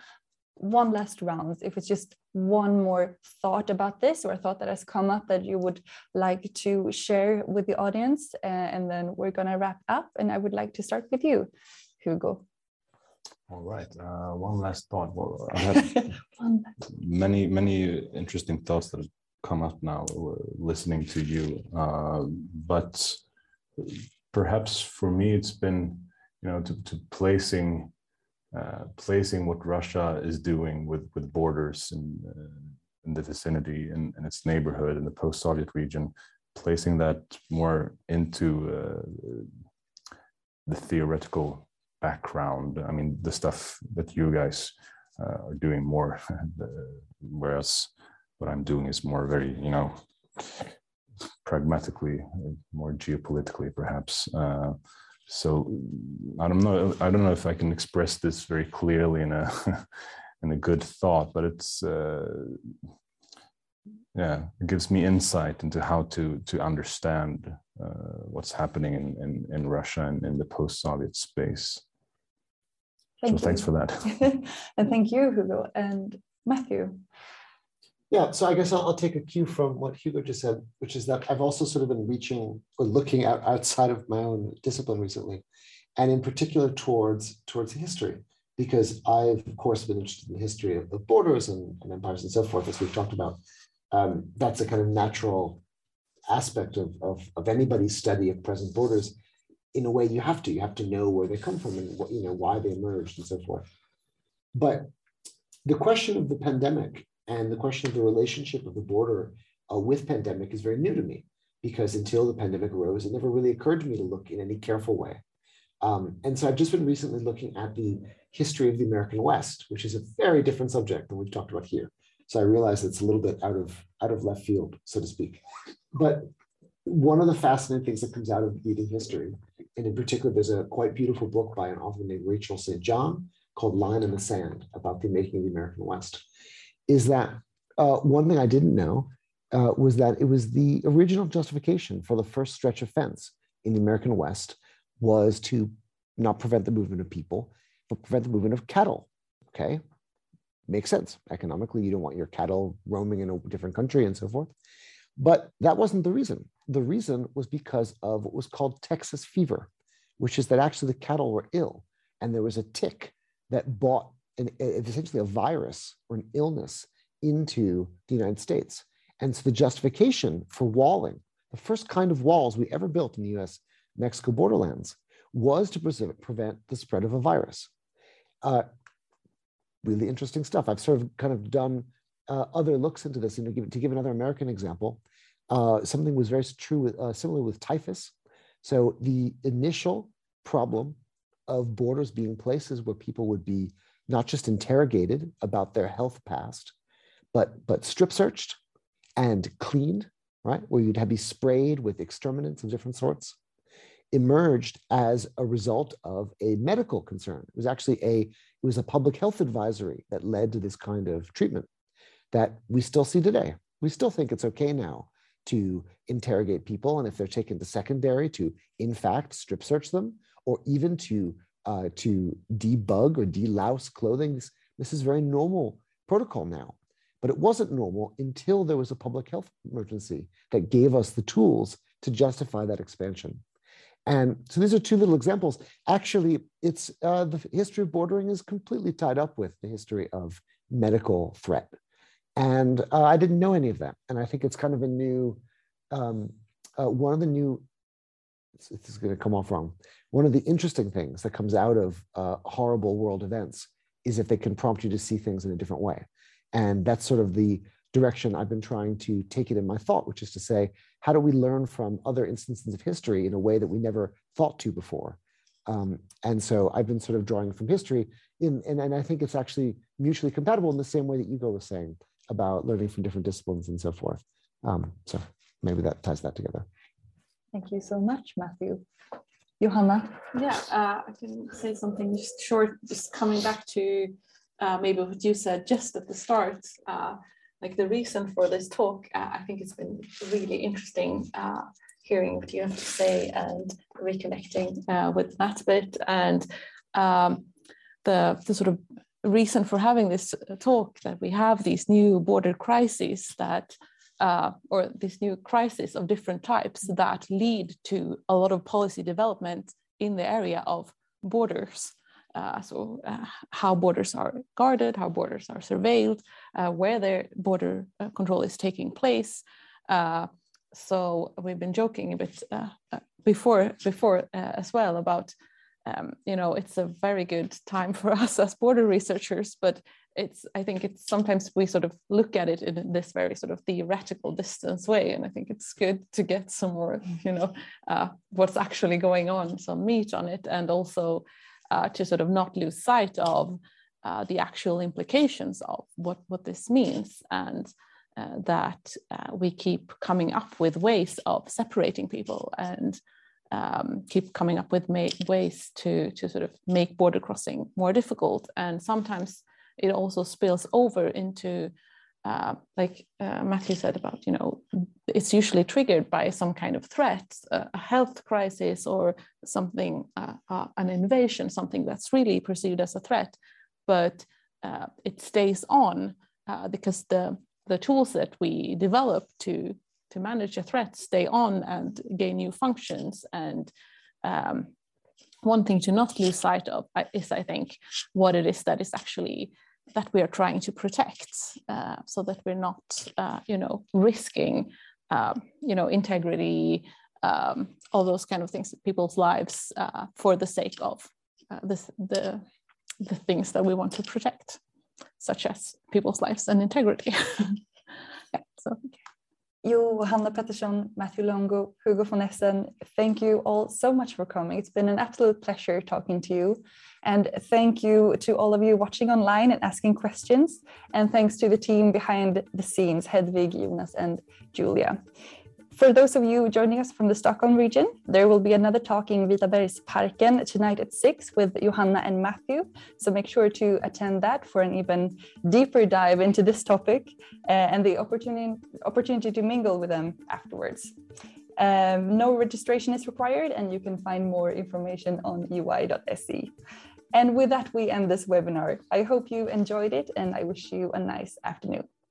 one last round. If it's just one more thought about this, or a thought that has come up that you would like to share with the audience, uh, and then we're going to wrap up. And I would like to start with you, Hugo. All right. Uh, one last thought. Well, I have one last. many, many interesting thoughts that come up now listening to you, uh, but perhaps for me it's been, you know, to, to placing uh, placing what Russia is doing with with borders and in, uh, in the vicinity and, and its neighborhood in the post-Soviet region, placing that more into uh, the theoretical background. I mean, the stuff that you guys uh, are doing more, whereas what I'm doing is more very, you know, pragmatically, more geopolitically, perhaps. Uh, so I don't know. I don't know if I can express this very clearly in a in a good thought, but it's uh, yeah, it gives me insight into how to to understand uh, what's happening in, in in Russia and in the post-Soviet space. Thank so you. Thanks for that, and thank you, Hugo and Matthew. Yeah, so I guess I'll, I'll take a cue from what Hugo just said, which is that I've also sort of been reaching or looking out outside of my own discipline recently, and in particular towards towards history, because I've, of course, been interested in the history of, of borders and, and empires and so forth, as we've talked about. Um, that's a kind of natural aspect of, of, of anybody's study of present borders. In a way, you have to. You have to know where they come from and what, you know, why they emerged and so forth. But the question of the pandemic and the question of the relationship of the border uh, with pandemic is very new to me, because until the pandemic arose, it never really occurred to me to look in any careful way. Um, and so I've just been recently looking at the history of the American West, which is a very different subject than we've talked about here. So I realize it's a little bit out of, out of left field, so to speak. But one of the fascinating things that comes out of reading history, and in particular, there's a quite beautiful book by an author named Rachel Saint John called Line in the Sand, about the making of the American West, is that uh, one thing I didn't know uh, was that it was the original justification for the first stretch of fence in the American West was to not prevent the movement of people, but prevent the movement of cattle, okay? Makes sense. Economically, you don't want your cattle roaming in a different country and so forth. But that wasn't the reason. The reason was because of what was called Texas fever, which is that actually the cattle were ill, and there was a tick that bought And essentially a virus or an illness into the United States. And so the justification for walling, the first kind of walls we ever built in the U S Mexico borderlands, was to prevent the spread of a virus. Uh, really interesting stuff. I've sort of kind of done uh, other looks into this. And to give, to give another American example, uh, something was very true, with, uh, similar with typhus. So the initial problem of borders being places where people would be not just interrogated about their health past, but, but strip searched and cleaned, right? Where you'd have be sprayed with exterminants of different sorts, emerged as a result of a medical concern. It was actually a, it was a public health advisory that led to this kind of treatment that we still see today. We still think it's okay now to interrogate people, and if they're taken to secondary, to in fact strip search them, or even to Uh, to debug or delouse clothing. This, this is very normal protocol now, but it wasn't normal until there was a public health emergency that gave us the tools to justify that expansion. And so these are two little examples. Actually, it's uh, the history of bordering is completely tied up with the history of medical threat. And uh, I didn't know any of that. And I think it's kind of a new, um, uh, one of the new, this is going to come off wrong. One of the interesting things that comes out of uh, horrible world events is if they can prompt you to see things in a different way. And that's sort of the direction I've been trying to take it in my thought, which is to say, how do we learn from other instances of history in a way that we never thought to before? Um, and so I've been sort of drawing from history, in, and, and I think it's actually mutually compatible in the same way that Hugo was saying about learning from different disciplines and so forth. Um, so maybe that ties that together. Thank you so much, Matthew. Johanna? Yeah, uh, I can say something just short, just coming back to uh, maybe what you said just at the start, uh, like the reason for this talk. uh, I think it's been really interesting uh, hearing what you have to say and reconnecting uh, with that bit. And um, the, the sort of reason for having this talk, that we have these new border crises that Uh, or this new crisis of different types that lead to a lot of policy development in the area of borders. Uh, so uh, how borders are guarded, how borders are surveilled, uh, where their border uh, control is taking place. Uh, so we've been joking a bit uh, before, before uh, as well about, um, you know, it's a very good time for us as border researchers, but It's, I think it's sometimes we sort of look at it in this very sort of theoretical distance way. And I think it's good to get some more, you know, uh, what's actually going on, some meat on it, and also uh, to sort of not lose sight of uh, the actual implications of what, what this means, and uh, that uh, we keep coming up with ways of separating people, and Um, keep coming up with ways to, to sort of make border crossing more difficult. And sometimes it also spills over into, uh, like uh, Matthew said about, you know, it's usually triggered by some kind of threat, uh, a health crisis or something, uh, uh, an invasion, something that's really perceived as a threat, but uh, it stays on uh, because the, the tools that we develop to, to manage a threat stay on and gain new functions. And um, one thing to not lose sight of is, I think, what it is that is actually that we are trying to protect, uh, so that we're not, uh, you know, risking, uh, you know, integrity, um, all those kind of things, people's lives, uh, for the sake of uh, this, the, the things that we want to protect, such as people's lives and integrity. Yeah, so. Johanna Pettersson, Matthew Longo, Hugo von Essen, thank you all so much for coming. It's been an absolute pleasure talking to you. And thank you to all of you watching online and asking questions. And thanks to the team behind the scenes, Hedvig, Jonas, and Julia. For those of you joining us from the Stockholm region, there will be another talk in Vitabergsparken tonight at six with Johanna and Matthew. So make sure to attend that for an even deeper dive into this topic uh, and the opportunity, opportunity to mingle with them afterwards. Um, no registration is required, and you can find more information on u i dot s e. And with that, we end this webinar. I hope you enjoyed it, and I wish you a nice afternoon.